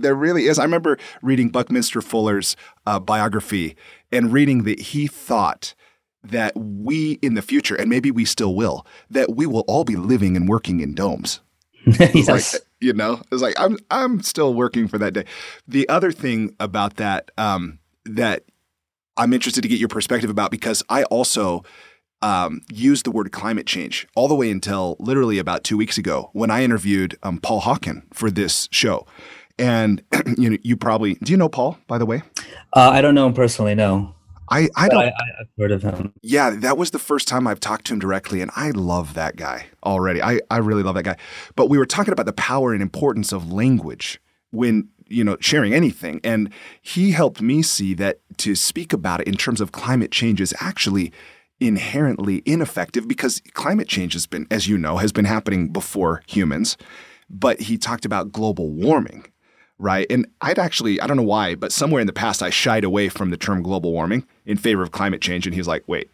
is. I remember reading Buckminster Fuller's biography and reading that he thought that we in the future, and maybe we still will, that we will all be living and working in domes. Yes. Like, you know, it's like, I'm still working for that day. The other thing about that, that I'm interested to get your perspective about, because I also used the word climate change all the way until literally about 2 weeks ago when I interviewed Paul Hawken for this show. And you probably, do you know Paul, by the way? I don't know him personally, no. I've heard of him. Yeah, that was the first time I've talked to him directly, and I love that guy already. I really love that guy. But we were talking about the power and importance of language when, you know, sharing anything. And he helped me see that to speak about it in terms of climate change is actually inherently ineffective, because climate change has been, as you know, has been happening before humans. But he talked about global warming. Right. And I'd actually, I don't know why, but somewhere in the past, I shied away from the term global warming in favor of climate change. And he's like, wait,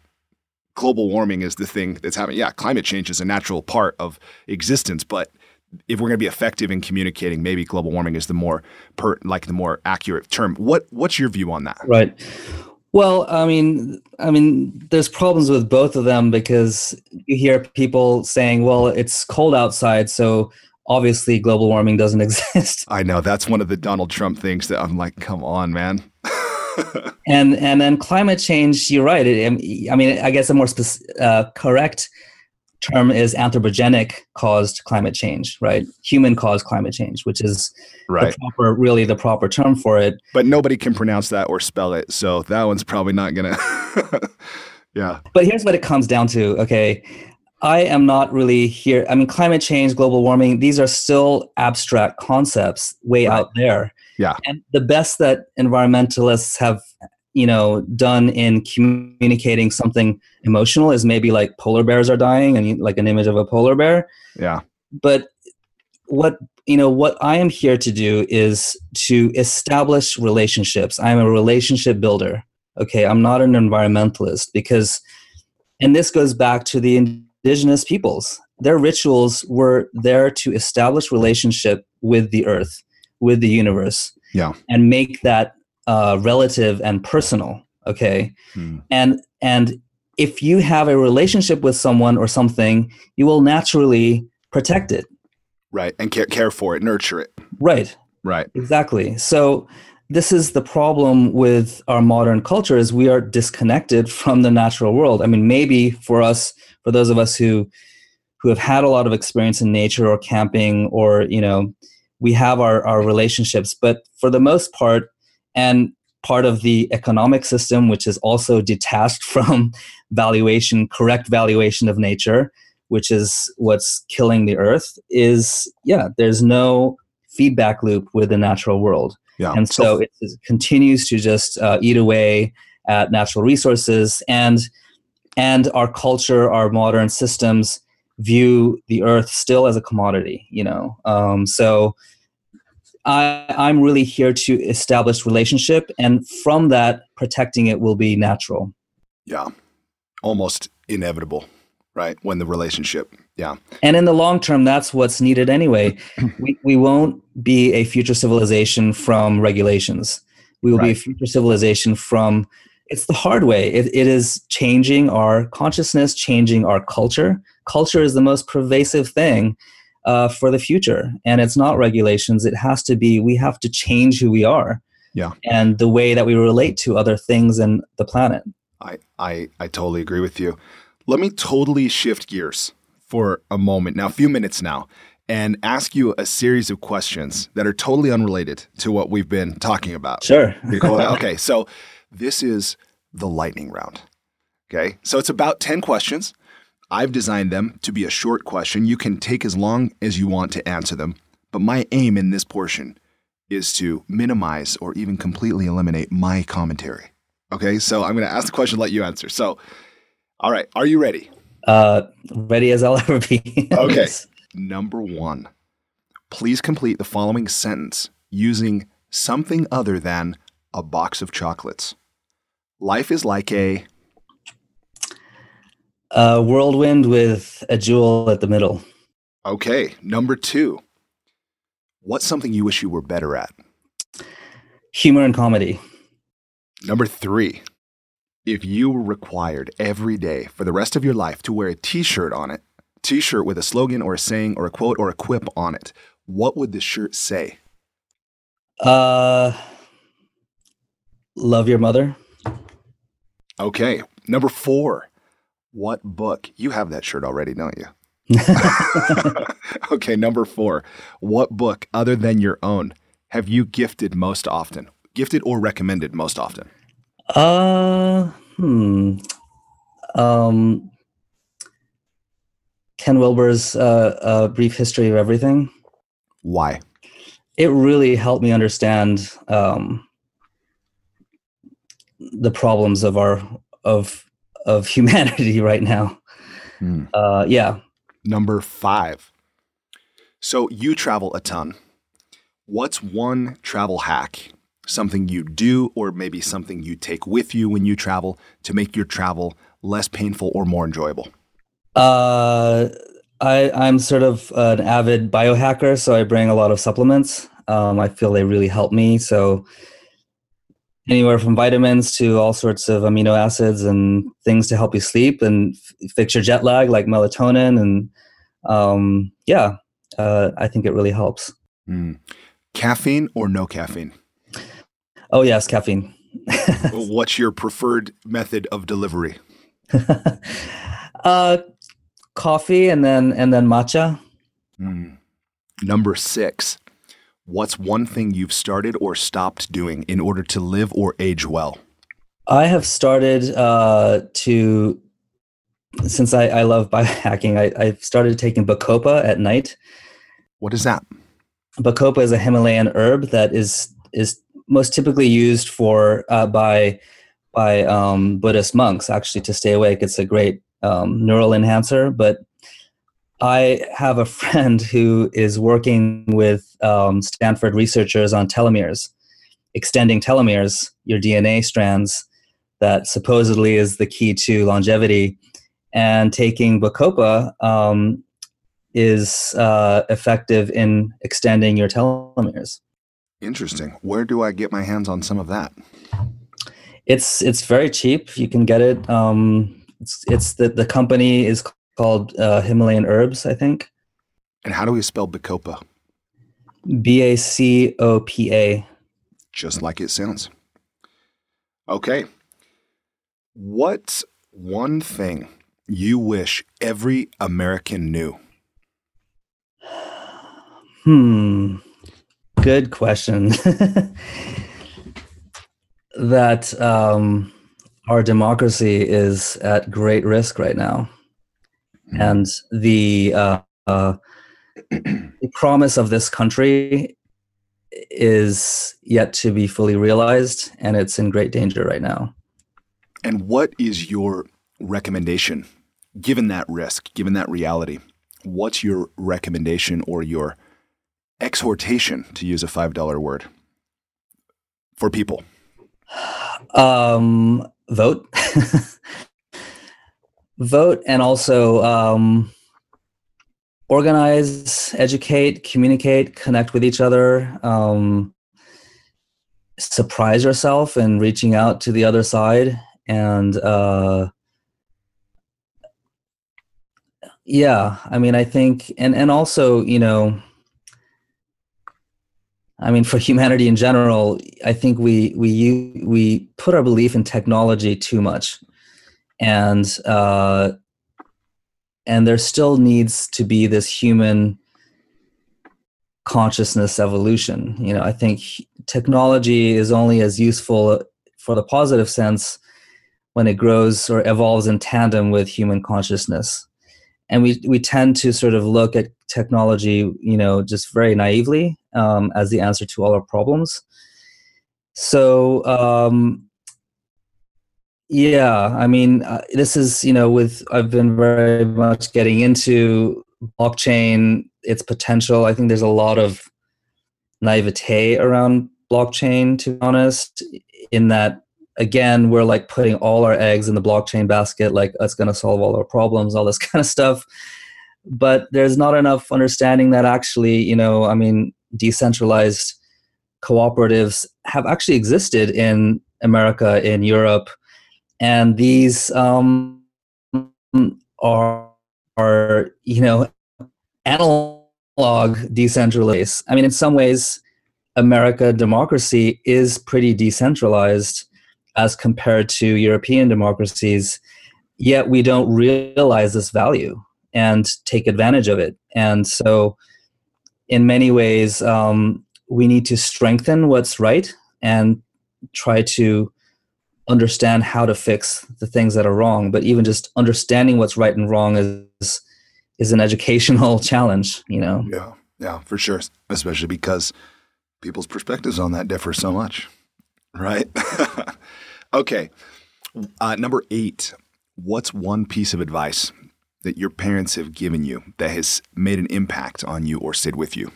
global warming is the thing that's happening. Yeah, climate change is a natural part of existence. But if we're going to be effective in communicating, maybe global warming is the more the more accurate term. What's your view on that? Right. Well, I mean, there's problems with both of them, because you hear people saying, well, it's cold outside, so obviously global warming doesn't exist. I know. That's one of the Donald Trump things that I'm like, come on, man. and then climate change, you're right. I mean, I guess a more correct term is anthropogenic caused climate change, right? Human caused climate change, which is right. the proper term for it. But nobody can pronounce that or spell it. So that one's probably not going to. Yeah. But here's what it comes down to. Okay. I am not really here. I mean, climate change, global warming, these are still abstract concepts way out there. Yeah. And the best that environmentalists have, you know, done in communicating something emotional is maybe like polar bears are dying and like an image of a polar bear. Yeah. But what I am here to do is to establish relationships. I'm a relationship builder. Okay. I'm not an environmentalist, because, and this goes back to the indigenous peoples. Their rituals were there to establish relationship with the earth, with the universe, and make that relative and personal. Okay. And if you have a relationship with someone or something, you will naturally protect it. Right. And care for it, nurture it. Right. Right. Exactly. So this is the problem with our modern culture, is we are disconnected from the natural world. I mean, maybe for us, for those of us who have had a lot of experience in nature or camping, or, you know, we have our relationships, but for the most part, and part of the economic system, which is also detached from correct valuation of nature, which is what's killing the earth, is, there's no feedback loop with the natural world. Yeah. And so it continues to just eat away at natural resources, and our culture, our modern systems view the earth still as a commodity, you know. So I'm really here to establish relationship, and from that, protecting it will be natural. Yeah. Almost inevitable, right? When the relationship, And in the long term, that's what's needed anyway. We won't be a future civilization from regulations. We will be a future civilization from... It's the hard way. It is changing our consciousness, changing our culture. Culture is the most pervasive thing for the future. And it's not regulations. It has to be, we have to change who we are and the way that we relate to other things and the planet. I totally agree with you. Let me totally shift gears for a moment now, a few minutes now, and ask you a series of questions that are totally unrelated to what we've been talking about. Sure. Okay. So this is the lightning round. Okay. So it's about 10 questions. I've designed them to be a short question. You can take as long as you want to answer them. But my aim in this portion is to minimize or even completely eliminate my commentary. Okay. So I'm going to ask the question, let you answer. So, all right. Are you ready? Ready as I'll ever be. Okay. Number 1, please complete the following sentence using something other than a box of chocolates. life is like a whirlwind with a jewel at the middle. Okay. Number two, what's something you wish you were better at? Humor and comedy. Number three, if you were required every day for the rest of your life to wear a t-shirt with a slogan or a saying or a quote or a quip on it, what would the shirt say? Love your mother. Okay. Number four, what book? You have that shirt already, don't you? Okay, number four, what book other than your own have you gifted most often? Gifted or recommended most often? Ken Wilber's Brief History of Everything. Why? It really helped me understand the problems of our humanity right now. Mm. Yeah. Number five. So you travel a ton. What's one travel hack, something you do or maybe something you take with you when you travel to make your travel less painful or more enjoyable? I'm sort of an avid biohacker, so I bring a lot of supplements. I feel they really help me. So anywhere from vitamins to all sorts of amino acids and things to help you sleep and fix your jet lag, like melatonin. And I think it really helps. Mm. Caffeine or no caffeine? Oh, yes, caffeine. What's your preferred method of delivery? Coffee and then matcha. Mm. Number six. What's one thing you've started or stopped doing in order to live or age well? I have started since I love biohacking, I've started taking Bacopa at night. What is that? Bacopa is a Himalayan herb that is most typically used for by Buddhist monks, actually, to stay awake. It's a great neural enhancer, but I have a friend who is working with Stanford researchers on telomeres, extending telomeres, your DNA strands, that supposedly is the key to longevity. And taking Bacopa is effective in extending your telomeres. Interesting. Where do I get my hands on some of that? It's very cheap. You can get it. It's the company is called Himalayan Herbs, I think. And how do we spell Bacopa? Bacopa. Just like it sounds. Okay. What's one thing you wish every American knew? Good question. That our democracy is at great risk right now. And the promise of this country is yet to be fully realized, and it's in great danger right now. And what is your recommendation, given that risk, given that reality? What's your recommendation or your exhortation, to use a $5 word, for people? Vote. Vote and also organize, educate, communicate, connect with each other, surprise yourself in reaching out to the other side. And I think, and also, for humanity in general, I think we put our belief in technology too much. And there still needs to be this human consciousness evolution. I think technology is only as useful for the positive sense when it grows or evolves in tandem with human consciousness. And we tend to sort of look at technology, just very naively as the answer to all our problems. So, this is, I've been very much getting into blockchain, its potential. I think there's a lot of naivete around blockchain, to be honest, in that again, we're like putting all our eggs in the blockchain basket, like it's going to solve all our problems, all this kind of stuff. But there's not enough understanding that actually, you know, I mean, decentralized cooperatives have actually existed in America, in Europe, and these are, you know, analog decentralized. I mean, in some ways, American democracy is pretty decentralized as compared to European democracies, yet we don't realize this value and take advantage of it. And so in many ways, we need to strengthen what's right and try to understand how to fix the things that are wrong. But even just understanding what's right and wrong is an educational challenge, you know? Yeah, yeah, for sure. Especially because people's perspectives on that differ so much, right? Okay. Number 8, what's one piece of advice that your parents have given you that has made an impact on you or stayed with you?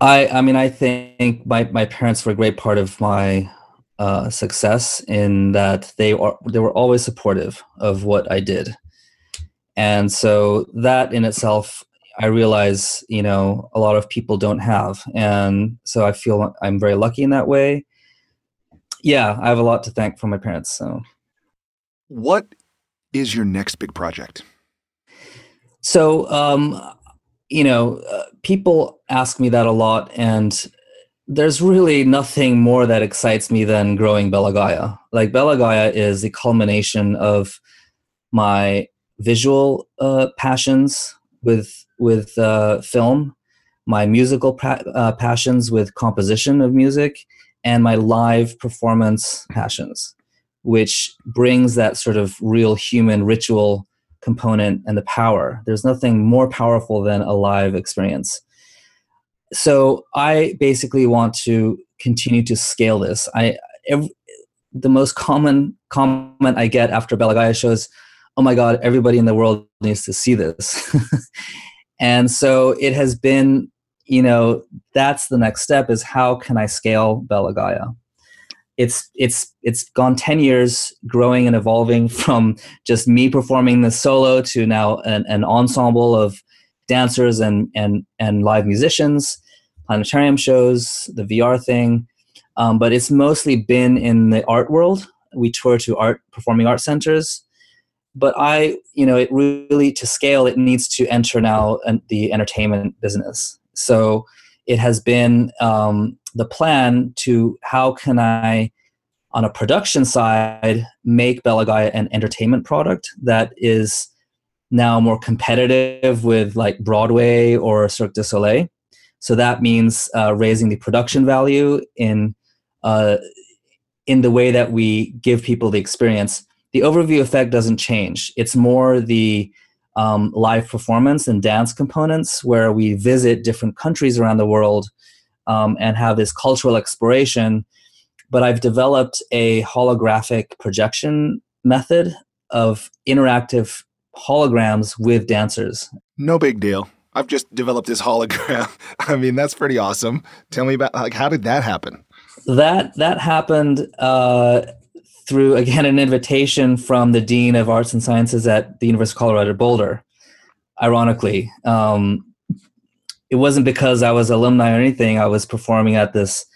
I mean, I think my parents were a great part of my success in that they were always supportive of what I did. And so that in itself, I realize, you know, a lot of people don't have. And so I feel I'm very lucky in that way. Yeah, I have a lot to thank for my parents. So, what is your next big project? So, you know, people ask me that a lot, and there's really nothing more that excites me than growing Bella Gaia. Like, Bella Gaia is the culmination of my visual passions with film, my musical passions with composition of music, and my live performance passions, which brings that sort of real human ritual component and the power. There's nothing more powerful than a live experience. So I basically want to continue to scale this. The most common comment I get after Bella Gaia shows, oh my God, everybody in the world needs to see this. And so it has been, you know, that's the next step, is how can I scale Bella Gaia? It's gone 10 years growing and evolving from just me performing the solo to now an ensemble of dancers and live musicians, planetarium shows, the VR thing. But it's mostly been in the art world. We tour to performing art centers. But it really, to scale, it needs to enter now the entertainment business. So it has been the plan to how can I, on a production side, make Bella Gaia an entertainment product that is now more competitive with like Broadway or Cirque du Soleil. So that means raising the production value in the way that we give people the experience. The overview effect doesn't change. It's more the live performance and dance components where we visit different countries around the world and have this cultural exploration. But I've developed a holographic projection method of interactive holograms with dancers. No big deal. I've just developed this hologram. I mean, that's pretty awesome. Tell me about, like, how did that happen? That happened through, again, an invitation from the Dean of Arts and Sciences at the University of Colorado Boulder, ironically. It wasn't because I was alumni or anything. I was performing at this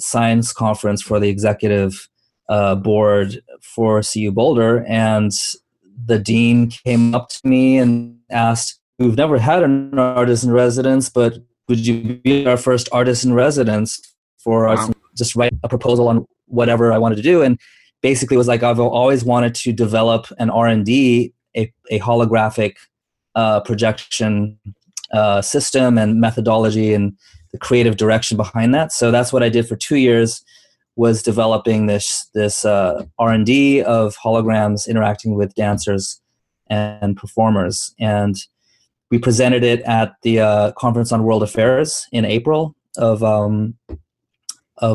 science conference for the executive board for CU Boulder, and the dean came up to me and asked, "We've never had an artist in residence, but would you be our first artist in residence for us?" Wow. Just write a proposal on whatever I wanted to do, and basically was like, I've always wanted to develop an R&D, a holographic projection system and methodology and the creative direction behind that. So that's what I did for 2 years, was developing this R&D of holograms interacting with dancers and performers. And we presented it at the Conference on World Affairs in April of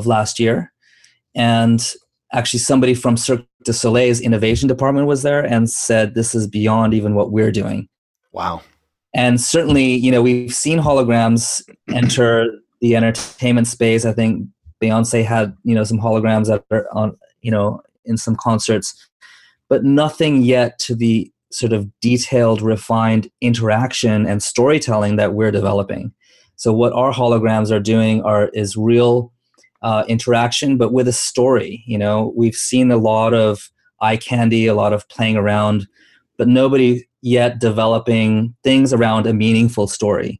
last year. And actually somebody from Cirque du Soleil's innovation department was there and said, this is beyond even what we're doing. Wow. And certainly, you know, we've seen holograms enter the entertainment space. I think Beyonce had, you know, some holograms that are on you know, in some concerts, but nothing yet to the sort of detailed, refined interaction and storytelling that we're developing. So what our holograms are doing is real interaction, but with a story. You know, we've seen a lot of eye candy, a lot of playing around, but nobody yet developing things around a meaningful story.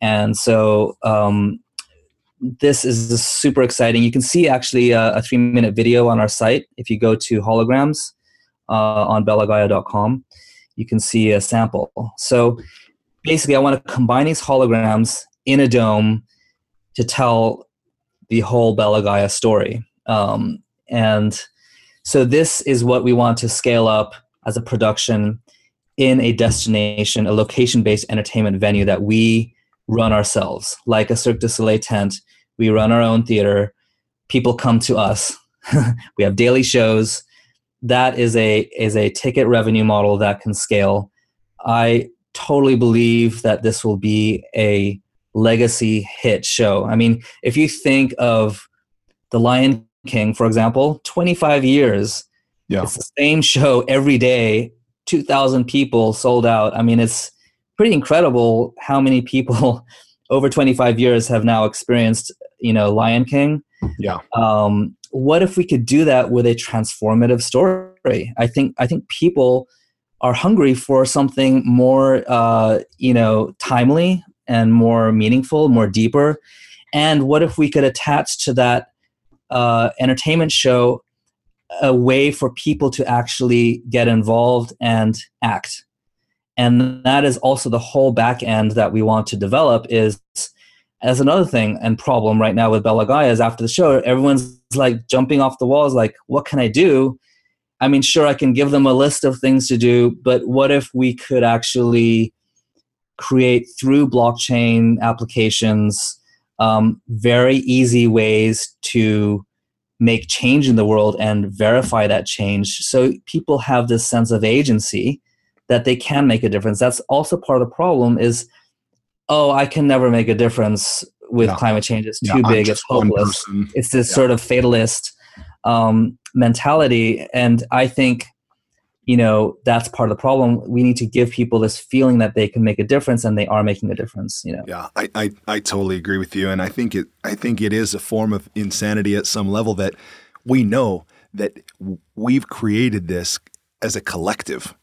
And so this is super exciting. You can see actually a 3-minute video on our site. If you go to holograms on bellagaia.com, you can see a sample. So basically I want to combine these holograms in a dome to tell the whole Bella Gaia story. And so this is what we want to scale up as a production in a destination, a location-based entertainment venue that we run ourselves. Like a Cirque du Soleil tent, we run our own theater. People come to us. We have daily shows. That is a ticket revenue model that can scale. I totally believe that this will be a legacy hit show. I mean, if you think of the Lion King, for example, 25 years, yeah, it's the same show every day, 2,000 people sold out. I mean, it's pretty incredible how many people over 25 years have now experienced, you know, Lion King. Yeah. What if we could do that with a transformative story? I think people are hungry for something more, you know, timely and more meaningful, more deeper. And what if we could attach to that entertainment show a way for people to actually get involved and act? And that is also the whole back end that we want to develop is, as another thing and problem right now with Bella Gaia is after the show, everyone's like jumping off the walls, like, what can I do? I mean, sure, I can give them a list of things to do, but what if we could actually create through blockchain applications very easy ways to make change in the world and verify that change, so people have this sense of agency that they can make a difference? That's also part of the problem is, oh, I can never make a difference with climate change. It's too big. It's hopeless. It's this sort of fatalist mentality. And I think, you know, that's part of the problem. We need to give people this feeling that they can make a difference, and they are making a difference, you know? Yeah, I totally agree with you. And I think it is a form of insanity at some level that we know that we've created this as a collective,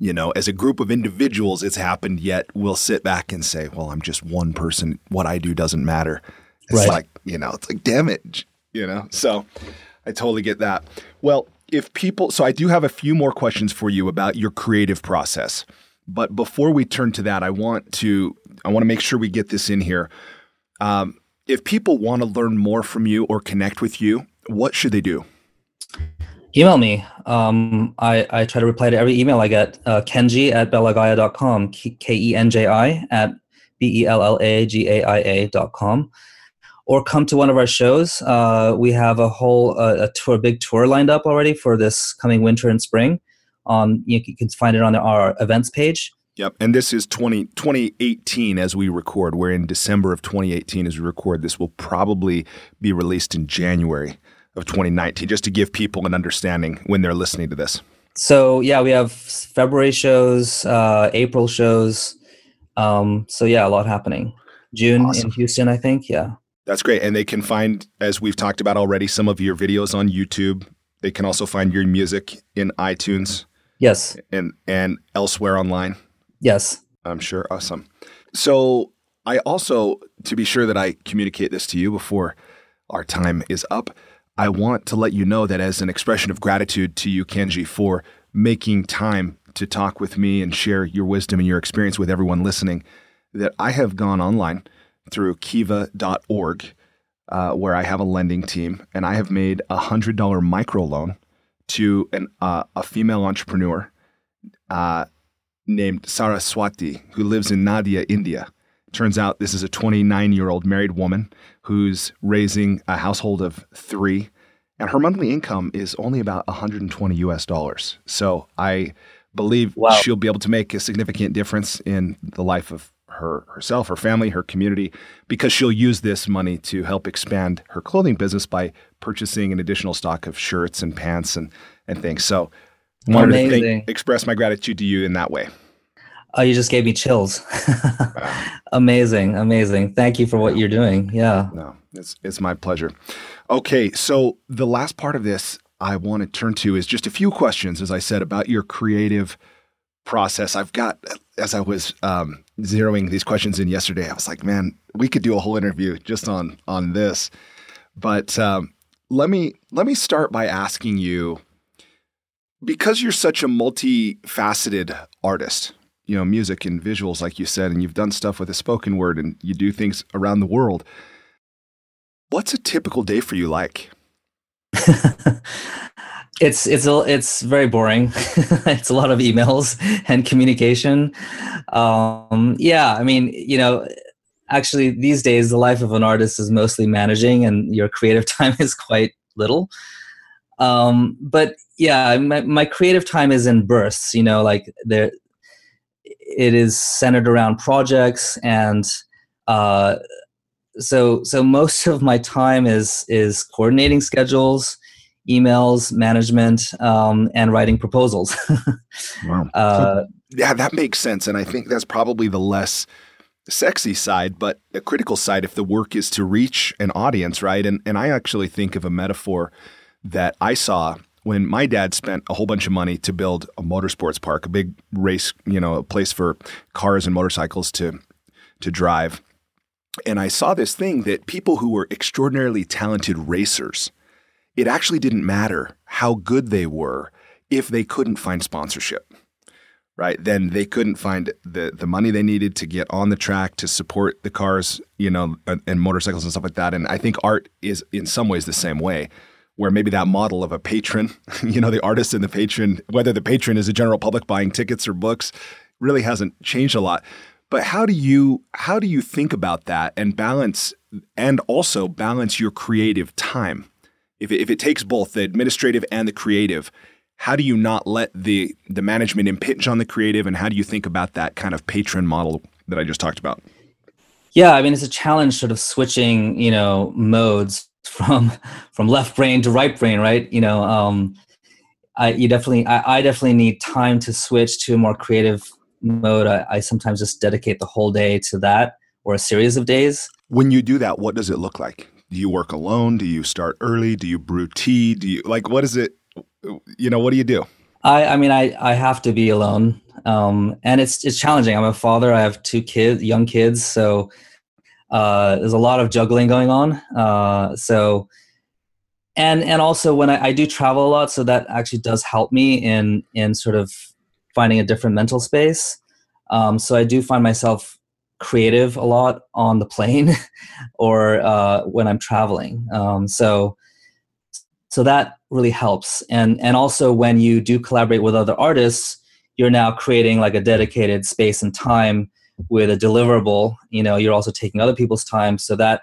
you know, as a group of individuals, it's happened, yet we'll sit back and say, well, I'm just one person. What I do doesn't matter. It's right. Like, you know, it's like, damn it, you know? So I totally get that. Well, so I do have a few more questions for you about your creative process, but before we turn to that, I want to make sure we get this in here. If people want to learn more from you or connect with you, what should they do? Email me. I try to reply to every email I get. Kenji@bellagaia.com, KENJI@BELLAGAIA.com. Or come to one of our shows. We have a whole big tour lined up already for this coming winter and spring. You can find it on our events page. Yep, and this is 2018 as we record. We're in December of 2018 as we record. This will probably be released in January of 2019, just to give people an understanding when they're listening to this. So yeah, we have February shows, April shows. So yeah, a lot happening. June awesome. In Houston, I think, yeah. That's great. And they can find, as we've talked about already, some of your videos on YouTube. They can also find your music in iTunes. Yes. And elsewhere online. Yes. I'm sure. Awesome. So I also, to be sure that I communicate this to you before our time is up, I want to let you know that as an expression of gratitude to you, Kenji, for making time to talk with me and share your wisdom and your experience with everyone listening, that I have gone online through kiva.org, where I have a lending team, and I have made $100 microloan to a female entrepreneur named Saraswati, who lives in Nadia, India. Turns out this is a 29-year-old married woman who's raising a household of 3, and her monthly income is only about $120. So I believe she'll be able to make a significant difference in the life of herself, her family, her community, because she'll use this money to help expand her clothing business by purchasing an additional stock of shirts and pants and things. So I wanted to express my gratitude to you in that way. Oh, you just gave me chills. Amazing. Thank you for what you're doing. Yeah. No, it's my pleasure. Okay, so the last part of this I want to turn to is just a few questions, as I said, about your creative process. I've got, as I was zeroing these questions in yesterday, I was like, man, we could do a whole interview just on this. But let me start by asking you, because you're such a multifaceted artist, you know, music and visuals, like you said, and you've done stuff with a spoken word and you do things around the world. What's a typical day for you like? It's very boring. It's a lot of emails and communication. Actually these days the life of an artist is mostly managing and your creative time is quite little. But yeah, my creative time is in bursts, you know, like there, it is centered around projects, and so most of my time is coordinating schedules, emails, management, and writing proposals. Wow. Yeah, that makes sense, and I think that's probably the less sexy side, but a critical side if the work is to reach an audience, right? And I actually think of a metaphor that I saw when my dad spent a whole bunch of money to build a motorsports park, a big race, you know, a place for cars and motorcycles to drive. And I saw this thing that people who were extraordinarily talented racers, it actually didn't matter how good they were if they couldn't find sponsorship, right? Then they couldn't find the money they needed to get on the track to support the cars, you know, and motorcycles and stuff like that. And I think art is in some ways the same way, where maybe that model of a patron, you know, the artist and the patron, whether the patron is the general public buying tickets or books, really hasn't changed a lot. But how do you think about that and balance your creative time? If it takes both the administrative and the creative, how do you not let the management impinge on the creative, and how do you think about that kind of patron model that I just talked about? Yeah, I mean, it's a challenge sort of switching, you know, modes from left brain to right brain, right? You know, I definitely need time to switch to a more creative mode. I sometimes just dedicate the whole day to that, or a series of days. When you do that, what does it look like? Do you work alone? Do you start early? Do you brew tea? Do you, like, what is it? You know, what do you do? I mean, I have to be alone, and it's challenging. I'm a father. I have two kids, young kids, so. There's a lot of juggling going on. So, and also when I do travel a lot, so that actually does help me in sort of finding a different mental space. So I do find myself creative a lot on the plane or, when I'm traveling. So that really helps. And also when you do collaborate with other artists, you're now creating like a dedicated space and time with a deliverable, you know, you're also taking other people's time. So that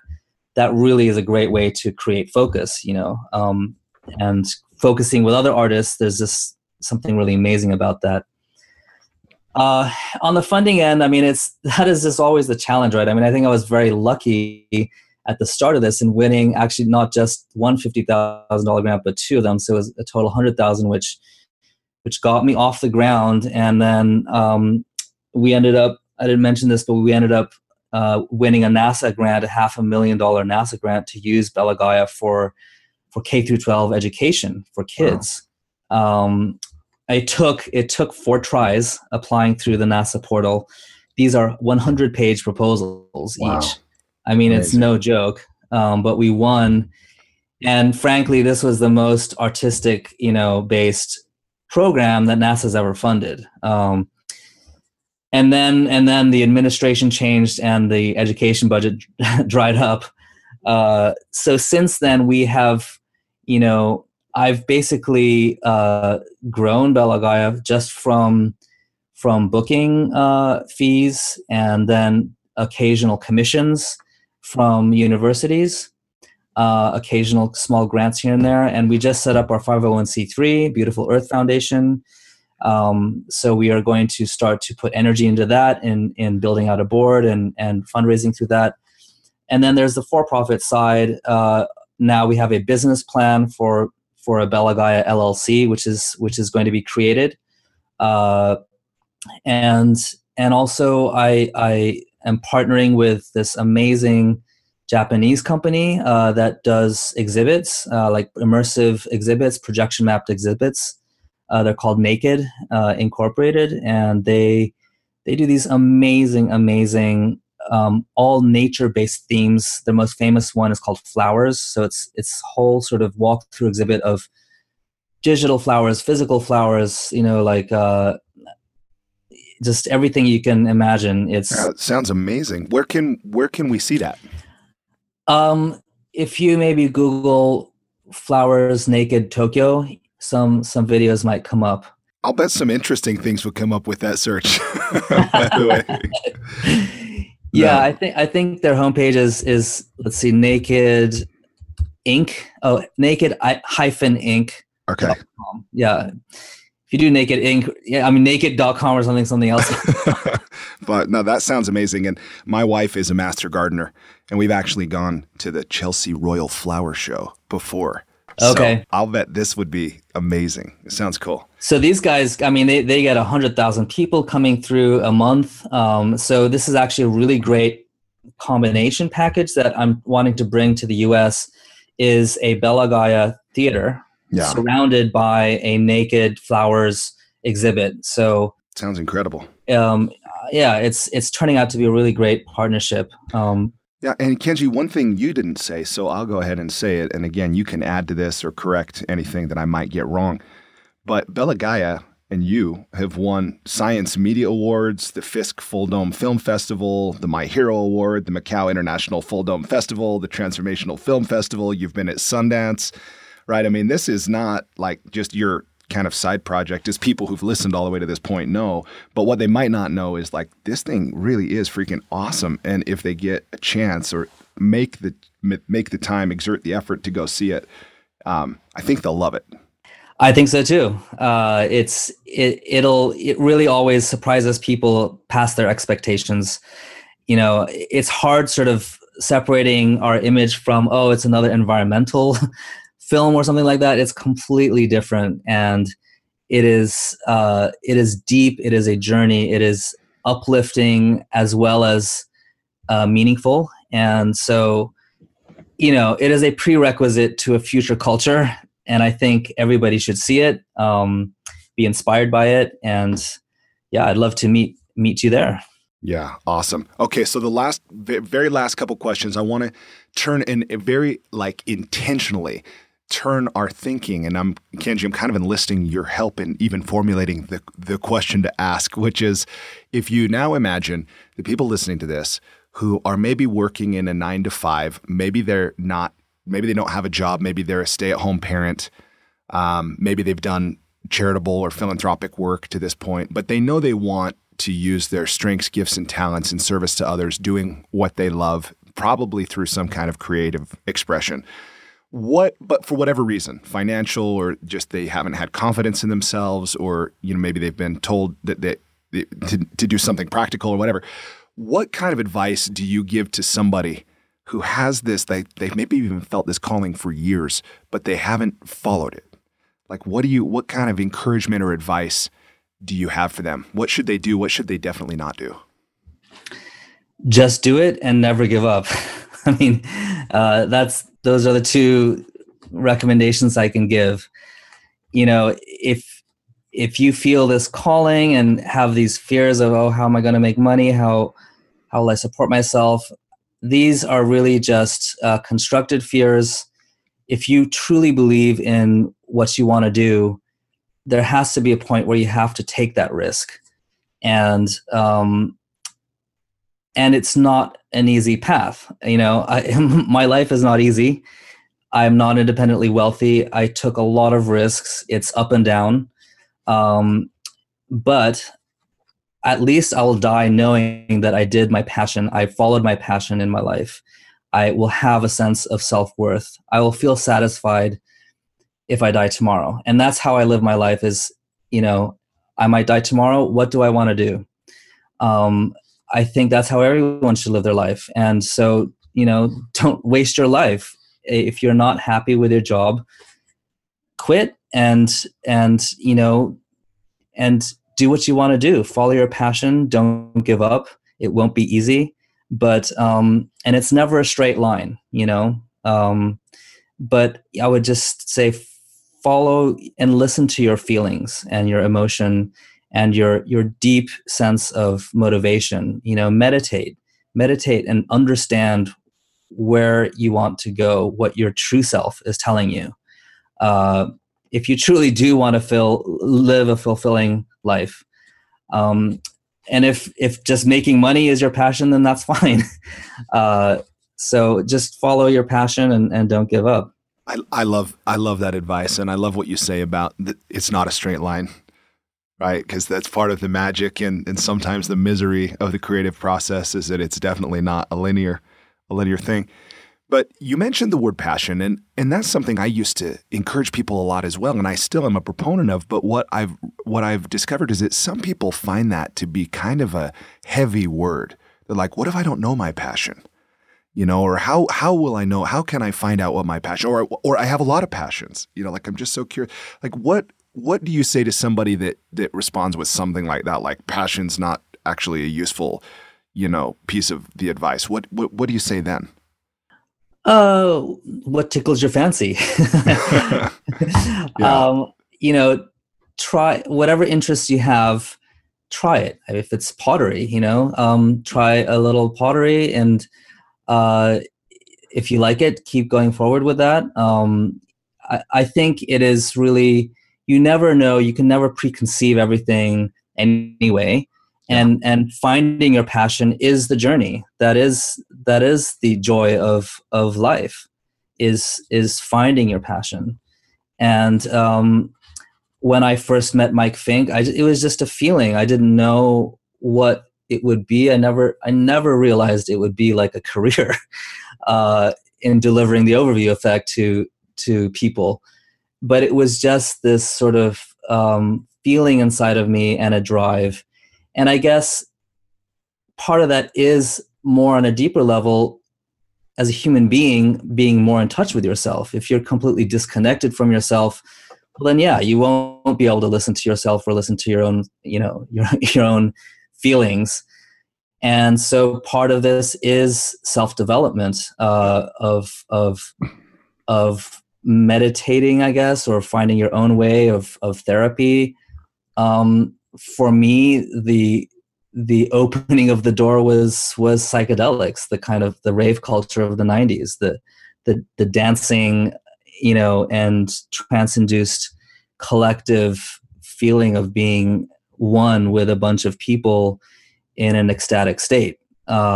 really is a great way to create focus, you know, and focusing with other artists, there's just something really amazing about that. On the funding end, I mean, that is just always the challenge, right? I mean, I think I was very lucky at the start of this in winning actually not just one $50,000 grant, but two of them. So it was a total $100,000, which got me off the ground. And then we ended up, I didn't mention this, but we ended up winning a NASA grant, a $500,000 NASA grant to use Bella Gaia for K-12 education for kids. Wow. It took 4 tries applying through the NASA portal. These are 100-page proposals each. I mean, Amazing. It's no joke, but we won. And frankly, this was the most artistic, you know, based program that NASA's ever funded. And then the administration changed and the education budget dried up. So since then we have, you know, I've basically grown Bella Gaia just from booking fees and then occasional commissions from universities, occasional small grants here and there. And we just set up our 501c3, Beautiful Earth Foundation. So we are going to start to put energy into that in building out a board and fundraising through that. And then there's the for-profit side. Now we have a business plan for a Bella Gaia LLC, which is going to be created. And also I am partnering with this amazing Japanese company that does exhibits, like immersive exhibits, projection mapped exhibits. They're called Naked Incorporated, and they do these amazing all nature-based themes. The most famous one is called Flowers. So it's whole sort of walk-through exhibit of digital flowers, physical flowers, you know, like just everything you can imagine. It sounds amazing. Where can we see that? If you maybe Google Flowers Naked Tokyo, some videos might come up. I'll bet some interesting things would come up with that search. By the way. Yeah, no. I think their homepage is let's see, Naked Inc. Oh, naked-inc. Okay. Yeah. If you do Naked Inc., yeah, I mean naked.com or something else. But no, that sounds amazing. And my wife is a master gardener, and we've actually gone to the Chelsea Royal Flower Show before. Okay. So I'll bet this would be amazing. It sounds cool. So these guys, I mean, they get 100,000 people coming through a month. So this is actually a really great combination package that I'm wanting to bring to the U.S. is a Bella Gaia theater surrounded by a Naked Flowers exhibit. So sounds incredible. Yeah, it's turning out to be a really great partnership. Yeah, and Kenji, one thing you didn't say, so I'll go ahead and say it. And again, you can add to this or correct anything that I might get wrong. But Bella Gaia and you have won Science Media Awards, the Fisk Full Dome Film Festival, the My Hero Award, the Macau International Full Dome Festival, the Transformational Film Festival. You've been at Sundance, right? I mean, this is not like just your kind of side project, as people who've listened all the way to this point know. But what they might not know is like this thing really is freaking awesome. And if they get a chance or make the time, exert the effort to go see it, I think they'll love it. I think so too. It really always surprises people past their expectations. You know, it's hard sort of separating our image from it's another environmental film or something like that. It's completely different, and it is deep. It is a journey. It is uplifting as well as meaningful. And so, you know, it is a prerequisite to a future culture. And I think everybody should see it, be inspired by it, and yeah, I'd love to meet you there. Yeah, awesome. Okay, so the very last couple questions, I want to turn in very intentionally. Turn our thinking, and Kenji, I'm kind of enlisting your help in even formulating the question to ask, which is, if you now imagine the people listening to this who are maybe working in a 9-to-5, maybe they don't have a job, maybe they're a stay-at-home parent, maybe they've done charitable or philanthropic work to this point, but they know they want to use their strengths, gifts, and talents in service to others, doing what they love, probably through some kind of creative expression. But for whatever reason, financial, or just they haven't had confidence in themselves, or maybe they've been told that to do something practical or whatever. What kind of advice do you give to somebody who has this? They've maybe even felt this calling for years, but they haven't followed it. Like, what kind of encouragement or advice do you have for them? What should they do? What should they definitely not do? Just do it and never give up. I mean, those are the two recommendations I can give. You know, if you feel this calling and have these fears of, how am I going to make money? How will I support myself? These are really just constructed fears. If you truly believe in what you want to do, there has to be a point where you have to take that risk. And it's not an easy path. You know, my life is not easy. I'm not independently wealthy. I took a lot of risks. It's up and down. But at least I will die knowing that I did my passion. I followed my passion in my life. I will have a sense of self-worth. I will feel satisfied if I die tomorrow. And that's how I live my life is, I might die tomorrow. What do I want to do? I think that's how everyone should live their life. And so, you know, don't waste your life. If you're not happy with your job, quit and, you know, and do what you want to do. Follow your passion. Don't give up. It won't be easy, but, and it's never a straight line, you know? But I would just say follow and listen to your feelings and your emotion and your deep sense of motivation. You know, meditate and understand where you want to go, what your true self is telling you. If you truly do want to live a fulfilling life. And if just making money is your passion, then that's fine. So just follow your passion and don't give up. I love that advice. And I love what you say about it's not a straight line, right? Because that's part of the magic and sometimes the misery of the creative process is that it's definitely not a linear thing. But you mentioned the word passion, and that's something I used to encourage people a lot as well, and I still am a proponent of. But what I've discovered is that some people find that to be kind of a heavy word. They're like, what if I don't know my passion? You know, or how will I know? How can I find out what my passion? Or I have a lot of passions. You know, like I'm just so curious. Like what do you say to somebody that responds with something like that? Like passion's not actually a useful, you know, piece of the advice. What do you say then? What tickles your fancy? You know, try whatever interests you have. Try it. If it's pottery, you know, try a little pottery and. If you like it, keep going forward with that. I think it is really, you never know, you can never preconceive everything anyway. And finding your passion is the journey. That is the joy of life is finding your passion. And, when I first met Mike Fincke, it was just a feeling. I didn't know what it would be. I never realized it would be like a career in delivering the Overview Effect to people. But it was just this sort of feeling inside of me and a drive. And I guess part of that is more on a deeper level as a human being, being more in touch with yourself. If you're completely disconnected from yourself, well, then yeah, you won't be able to listen to yourself or listen to your own, you know, your own feelings. And so part of this is self-development of meditating, I guess, or finding your own way of therapy. For me, the opening of the door was psychedelics, the kind of the rave culture of the 90s, the dancing, you know, and trance-induced collective feeling of being one with a bunch of people in an ecstatic state. You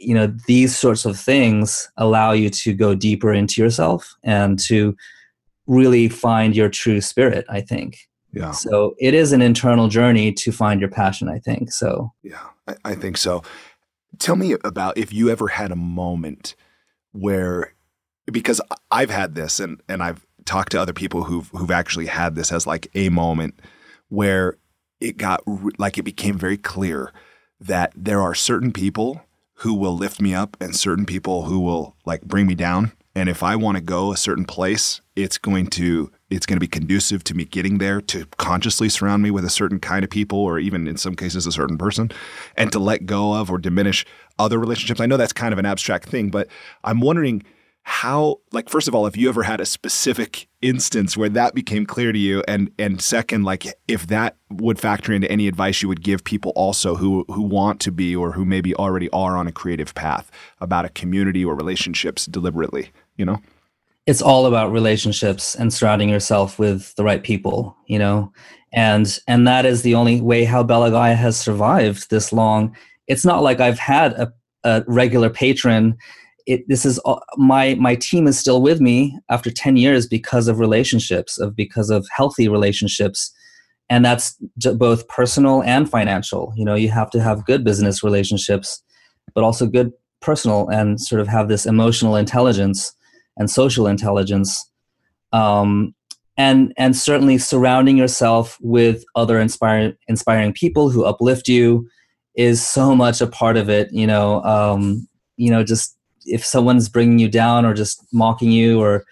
know, these sorts of things allow you to go deeper into yourself and to really find your true spirit, I think. Yeah. So it is an internal journey to find your passion, I think. So yeah, I think so. Tell me about if you ever had a moment where, because I've had this and I've talked to other people who've actually had this as like a moment where it got like it became very clear that there are certain people who will lift me up and certain people who will like bring me down. And if I want to go a certain place, it's going to be conducive to me getting there, to consciously surround me with a certain kind of people, or even in some cases a certain person, and to let go of or diminish other relationships. I know that's kind of an abstract thing, but I'm wondering how, like, first of all, if you ever had a specific instance where that became clear to you, and second, like, if that would factor into any advice you would give people also who want to be or who maybe already are on a creative path about a community or relationships deliberately, you know? It's all about relationships and surrounding yourself with the right people, you know? And that is the only way how Bella Gaia has survived this long. It's not like I've had a regular patron. This is my team is still with me after 10 years because of relationships, because of healthy relationships, and that's both personal and financial. You know, you have to have good business relationships, but also good personal, and sort of have this emotional intelligence and social intelligence. And certainly surrounding yourself with other inspiring people who uplift you is so much a part of it. Just if someone's bringing you down or just mocking you or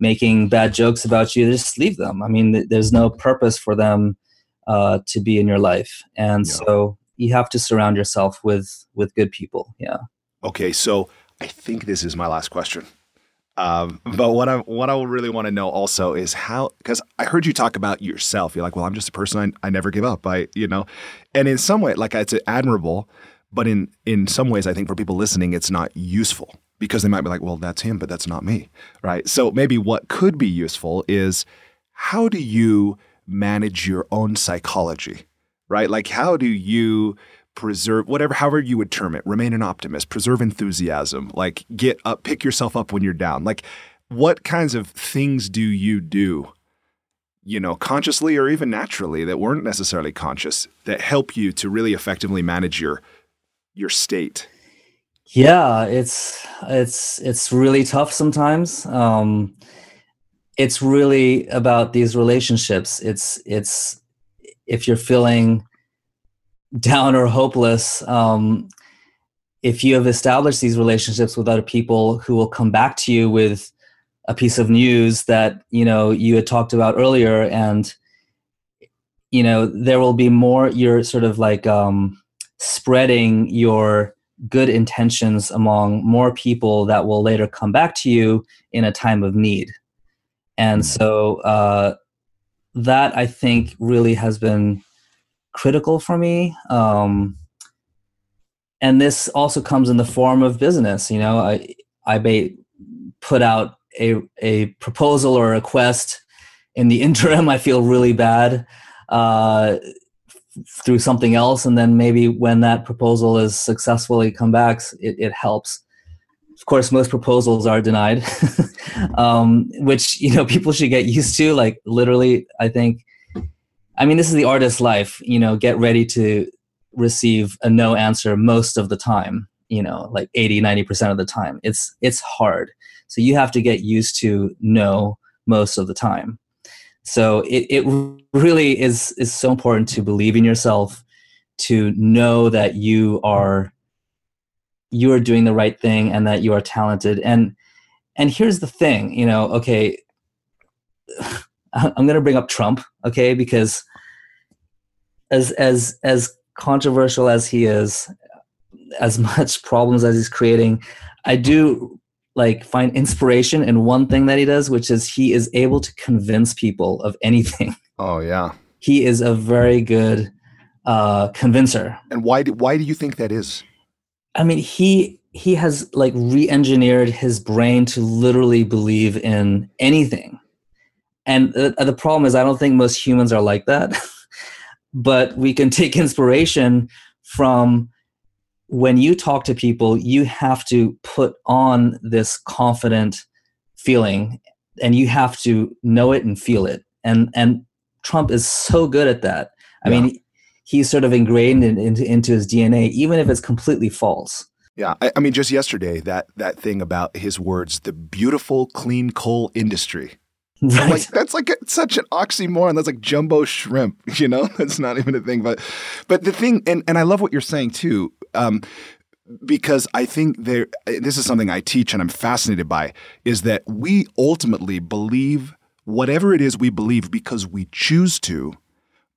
making bad jokes about you, just leave them. I mean, there's no purpose for them to be in your life. And so you have to surround yourself with good people. Yeah. Okay. So I think this is my last question. But what I really want to know also is how, because I heard you talk about yourself. You're like, well, I'm just a person. I never give up. And in some way, like, it's admirable, but in some ways, I think for people listening, it's not useful because they might be like, well, that's him, but that's not me. Right. So maybe what could be useful is how do you manage your own psychology, right? Like, how do you preserve, whatever, however you would term it, remain an optimist, preserve enthusiasm, like get up, pick yourself up when you're down. Like, what kinds of things do you do, consciously or even naturally that weren't necessarily conscious that help you to really effectively manage your state? Yeah, it's really tough sometimes. It's really about these relationships. It's if you're feeling down or hopeless, if you have established these relationships with other people who will come back to you with a piece of news that, you had talked about earlier, and, there will be more, you're sort of like spreading your good intentions among more people that will later come back to you in a time of need. And so that, I think, really has been critical for me, and this also comes in the form of business. I may put out a proposal or a request. In the interim, I feel really bad through something else, and then maybe when that proposal is successfully come back, it helps. Of course, most proposals are denied, which people should get used to. Like, literally, I think. I mean, this is the artist's life, get ready to receive a no answer most of the time, like 80, 90% of the time. It's hard. So you have to get used to no most of the time. So it really is so important to believe in yourself, to know that you are doing the right thing and that you are talented. And here's the thing, okay, I'm going to bring up Trump, okay? Because as controversial as he is, as much problems as he's creating, I do find inspiration in one thing that he does, which is he is able to convince people of anything. Oh yeah, he is a very good convincer. And why do you think that is? I mean, he has re-engineered his brain to literally believe in anything. And the problem is, I don't think most humans are like that, but we can take inspiration from when you talk to people, you have to put on this confident feeling and you have to know it and feel it. And Trump is so good at that. I mean, he's sort of ingrained into his DNA, even if it's completely false. Yeah. I mean, just yesterday, that thing about his words, the beautiful clean coal industry. Right. I'm like, that's such an oxymoron. That's like jumbo shrimp, that's not even a thing. But the thing, and I love what you're saying too, because I think this is something I teach and I'm fascinated by, is that we ultimately believe whatever it is we believe because we choose to,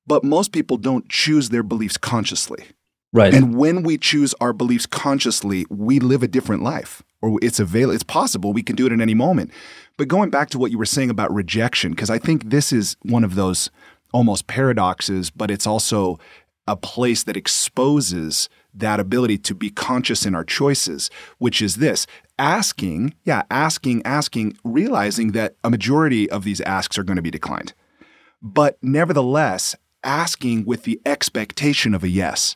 but most people don't choose their beliefs consciously. Right. And when we choose our beliefs consciously, we live a different life, or it's available. It's possible. We can do it in any moment. But going back to what you were saying about rejection, because I think this is one of those almost paradoxes, but it's also a place that exposes that ability to be conscious in our choices, which is this. Asking, realizing that a majority of these asks are going to be declined. But nevertheless, asking with the expectation of a yes.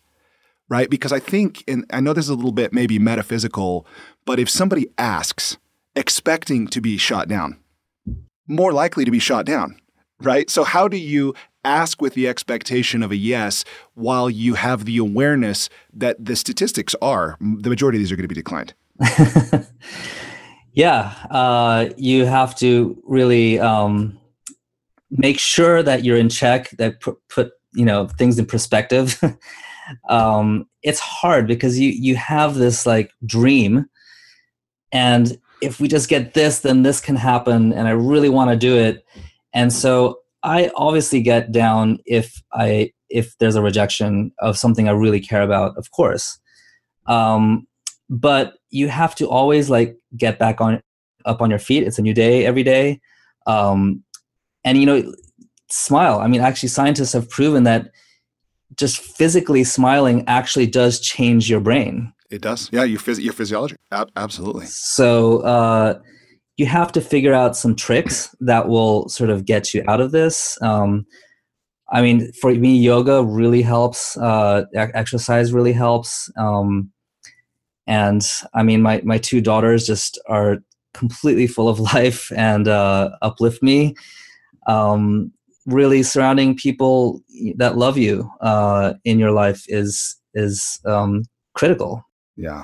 Right? Because I think, and I know this is a little bit maybe metaphysical, but if somebody asks expecting to be shot down, more likely to be shot down, right? So how do you ask with the expectation of a yes while you have the awareness that the statistics are, the majority of these are going to be declined? Yeah. You have to really make sure that you're in check, that put you know, things in perspective. It's hard because you have this like dream, and if we just get this, then this can happen, and I really want to do it. And so I obviously get down if there's a rejection of something I really care about, of course. But you have to always like get back up on your feet. It's a new day every day. And you know, smile. I mean, actually scientists have proven that just physically smiling actually does change your brain. It does. Yeah. Your physiology. Absolutely. So, you have to figure out some tricks that will sort of get you out of this. I mean, for me, yoga really helps. Exercise really helps. And I mean, my two daughters just are completely full of life and uplift me. Really surrounding people that love you in your life is critical. Yeah,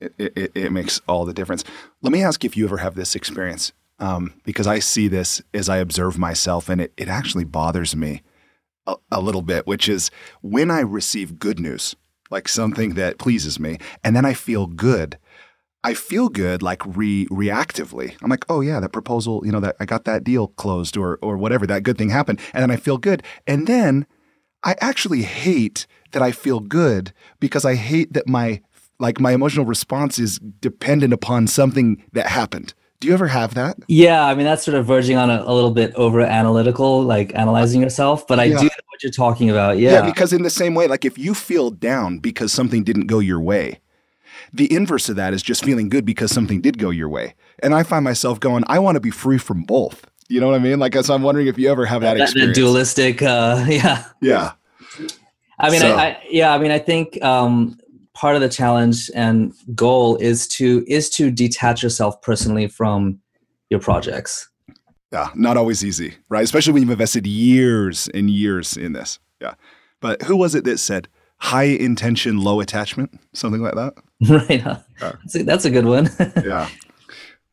it makes all the difference. Let me ask if you ever have this experience, because I see this as I observe myself, and it actually bothers me a little bit, which is when I receive good news, like something that pleases me, and then I feel good. I feel good like reactively. I'm like, oh yeah, that proposal, you know, that I got that deal closed or whatever, that good thing happened. And then I feel good. And then I actually hate that I feel good, because I hate that my emotional response is dependent upon something that happened. Do you ever have that? Yeah. I mean, that's sort of verging on a little bit over analytical, like analyzing yourself, but I do know what you're talking about. Yeah. Yeah, because in the same way, like if you feel down because something didn't go your way, the inverse of that is just feeling good because something did go your way. And I find myself going, I want to be free from both. You know what I mean? Like, so I'm wondering if you ever have that experience. That dualistic, yeah. Yeah. I mean, so. I think part of the challenge and goal is to detach yourself personally from your projects. Yeah, not always easy, right? Especially when you've invested years and years in this. Yeah. But who was it that said, high intention, low attachment, something like that? Right. That's a good one. Yeah.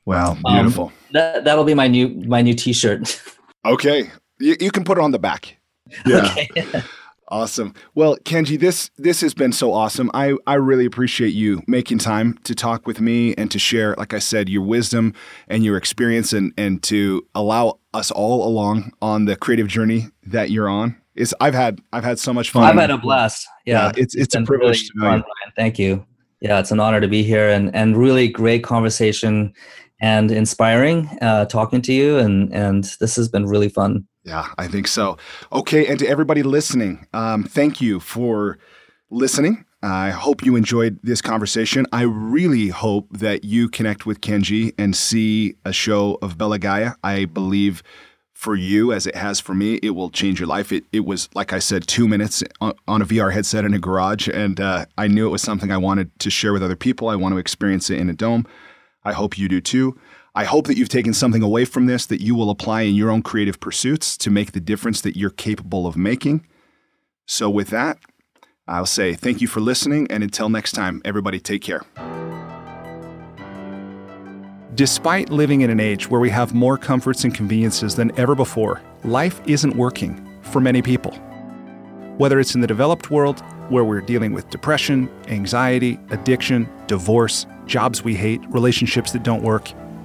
Wow. Beautiful. That'll be my new t-shirt. Okay. You can put it on the back. Yeah. Okay. Awesome. Well, Kenji, this has been so awesome. I really appreciate you making time to talk with me and to share, like I said, your wisdom and your experience and to allow us all along on the creative journey that you're on. I've had so much fun. I've had a blast. Yeah. It's a privilege really to know you. Thank you. Yeah, it's an honor to be here and really great conversation and inspiring talking to you. And this has been really fun. Yeah, I think so. Okay. And to everybody listening, thank you for listening. I hope you enjoyed this conversation. I really hope that you connect with Kenji and see a show of Bella Gaia. I believe for you, as it has for me, it will change your life. It was, like I said, 2 minutes on a VR headset in a garage. And I knew it was something I wanted to share with other people. I want to experience it in a dome. I hope you do too. I hope that you've taken something away from this that you will apply in your own creative pursuits to make the difference that you're capable of making. So with that, I'll say thank you for listening. And until next time, everybody, take care. Despite living in an age where we have more comforts and conveniences than ever before, life isn't working for many people. Whether it's in the developed world, where we're dealing with depression, anxiety, addiction, divorce, jobs we hate, relationships that don't work,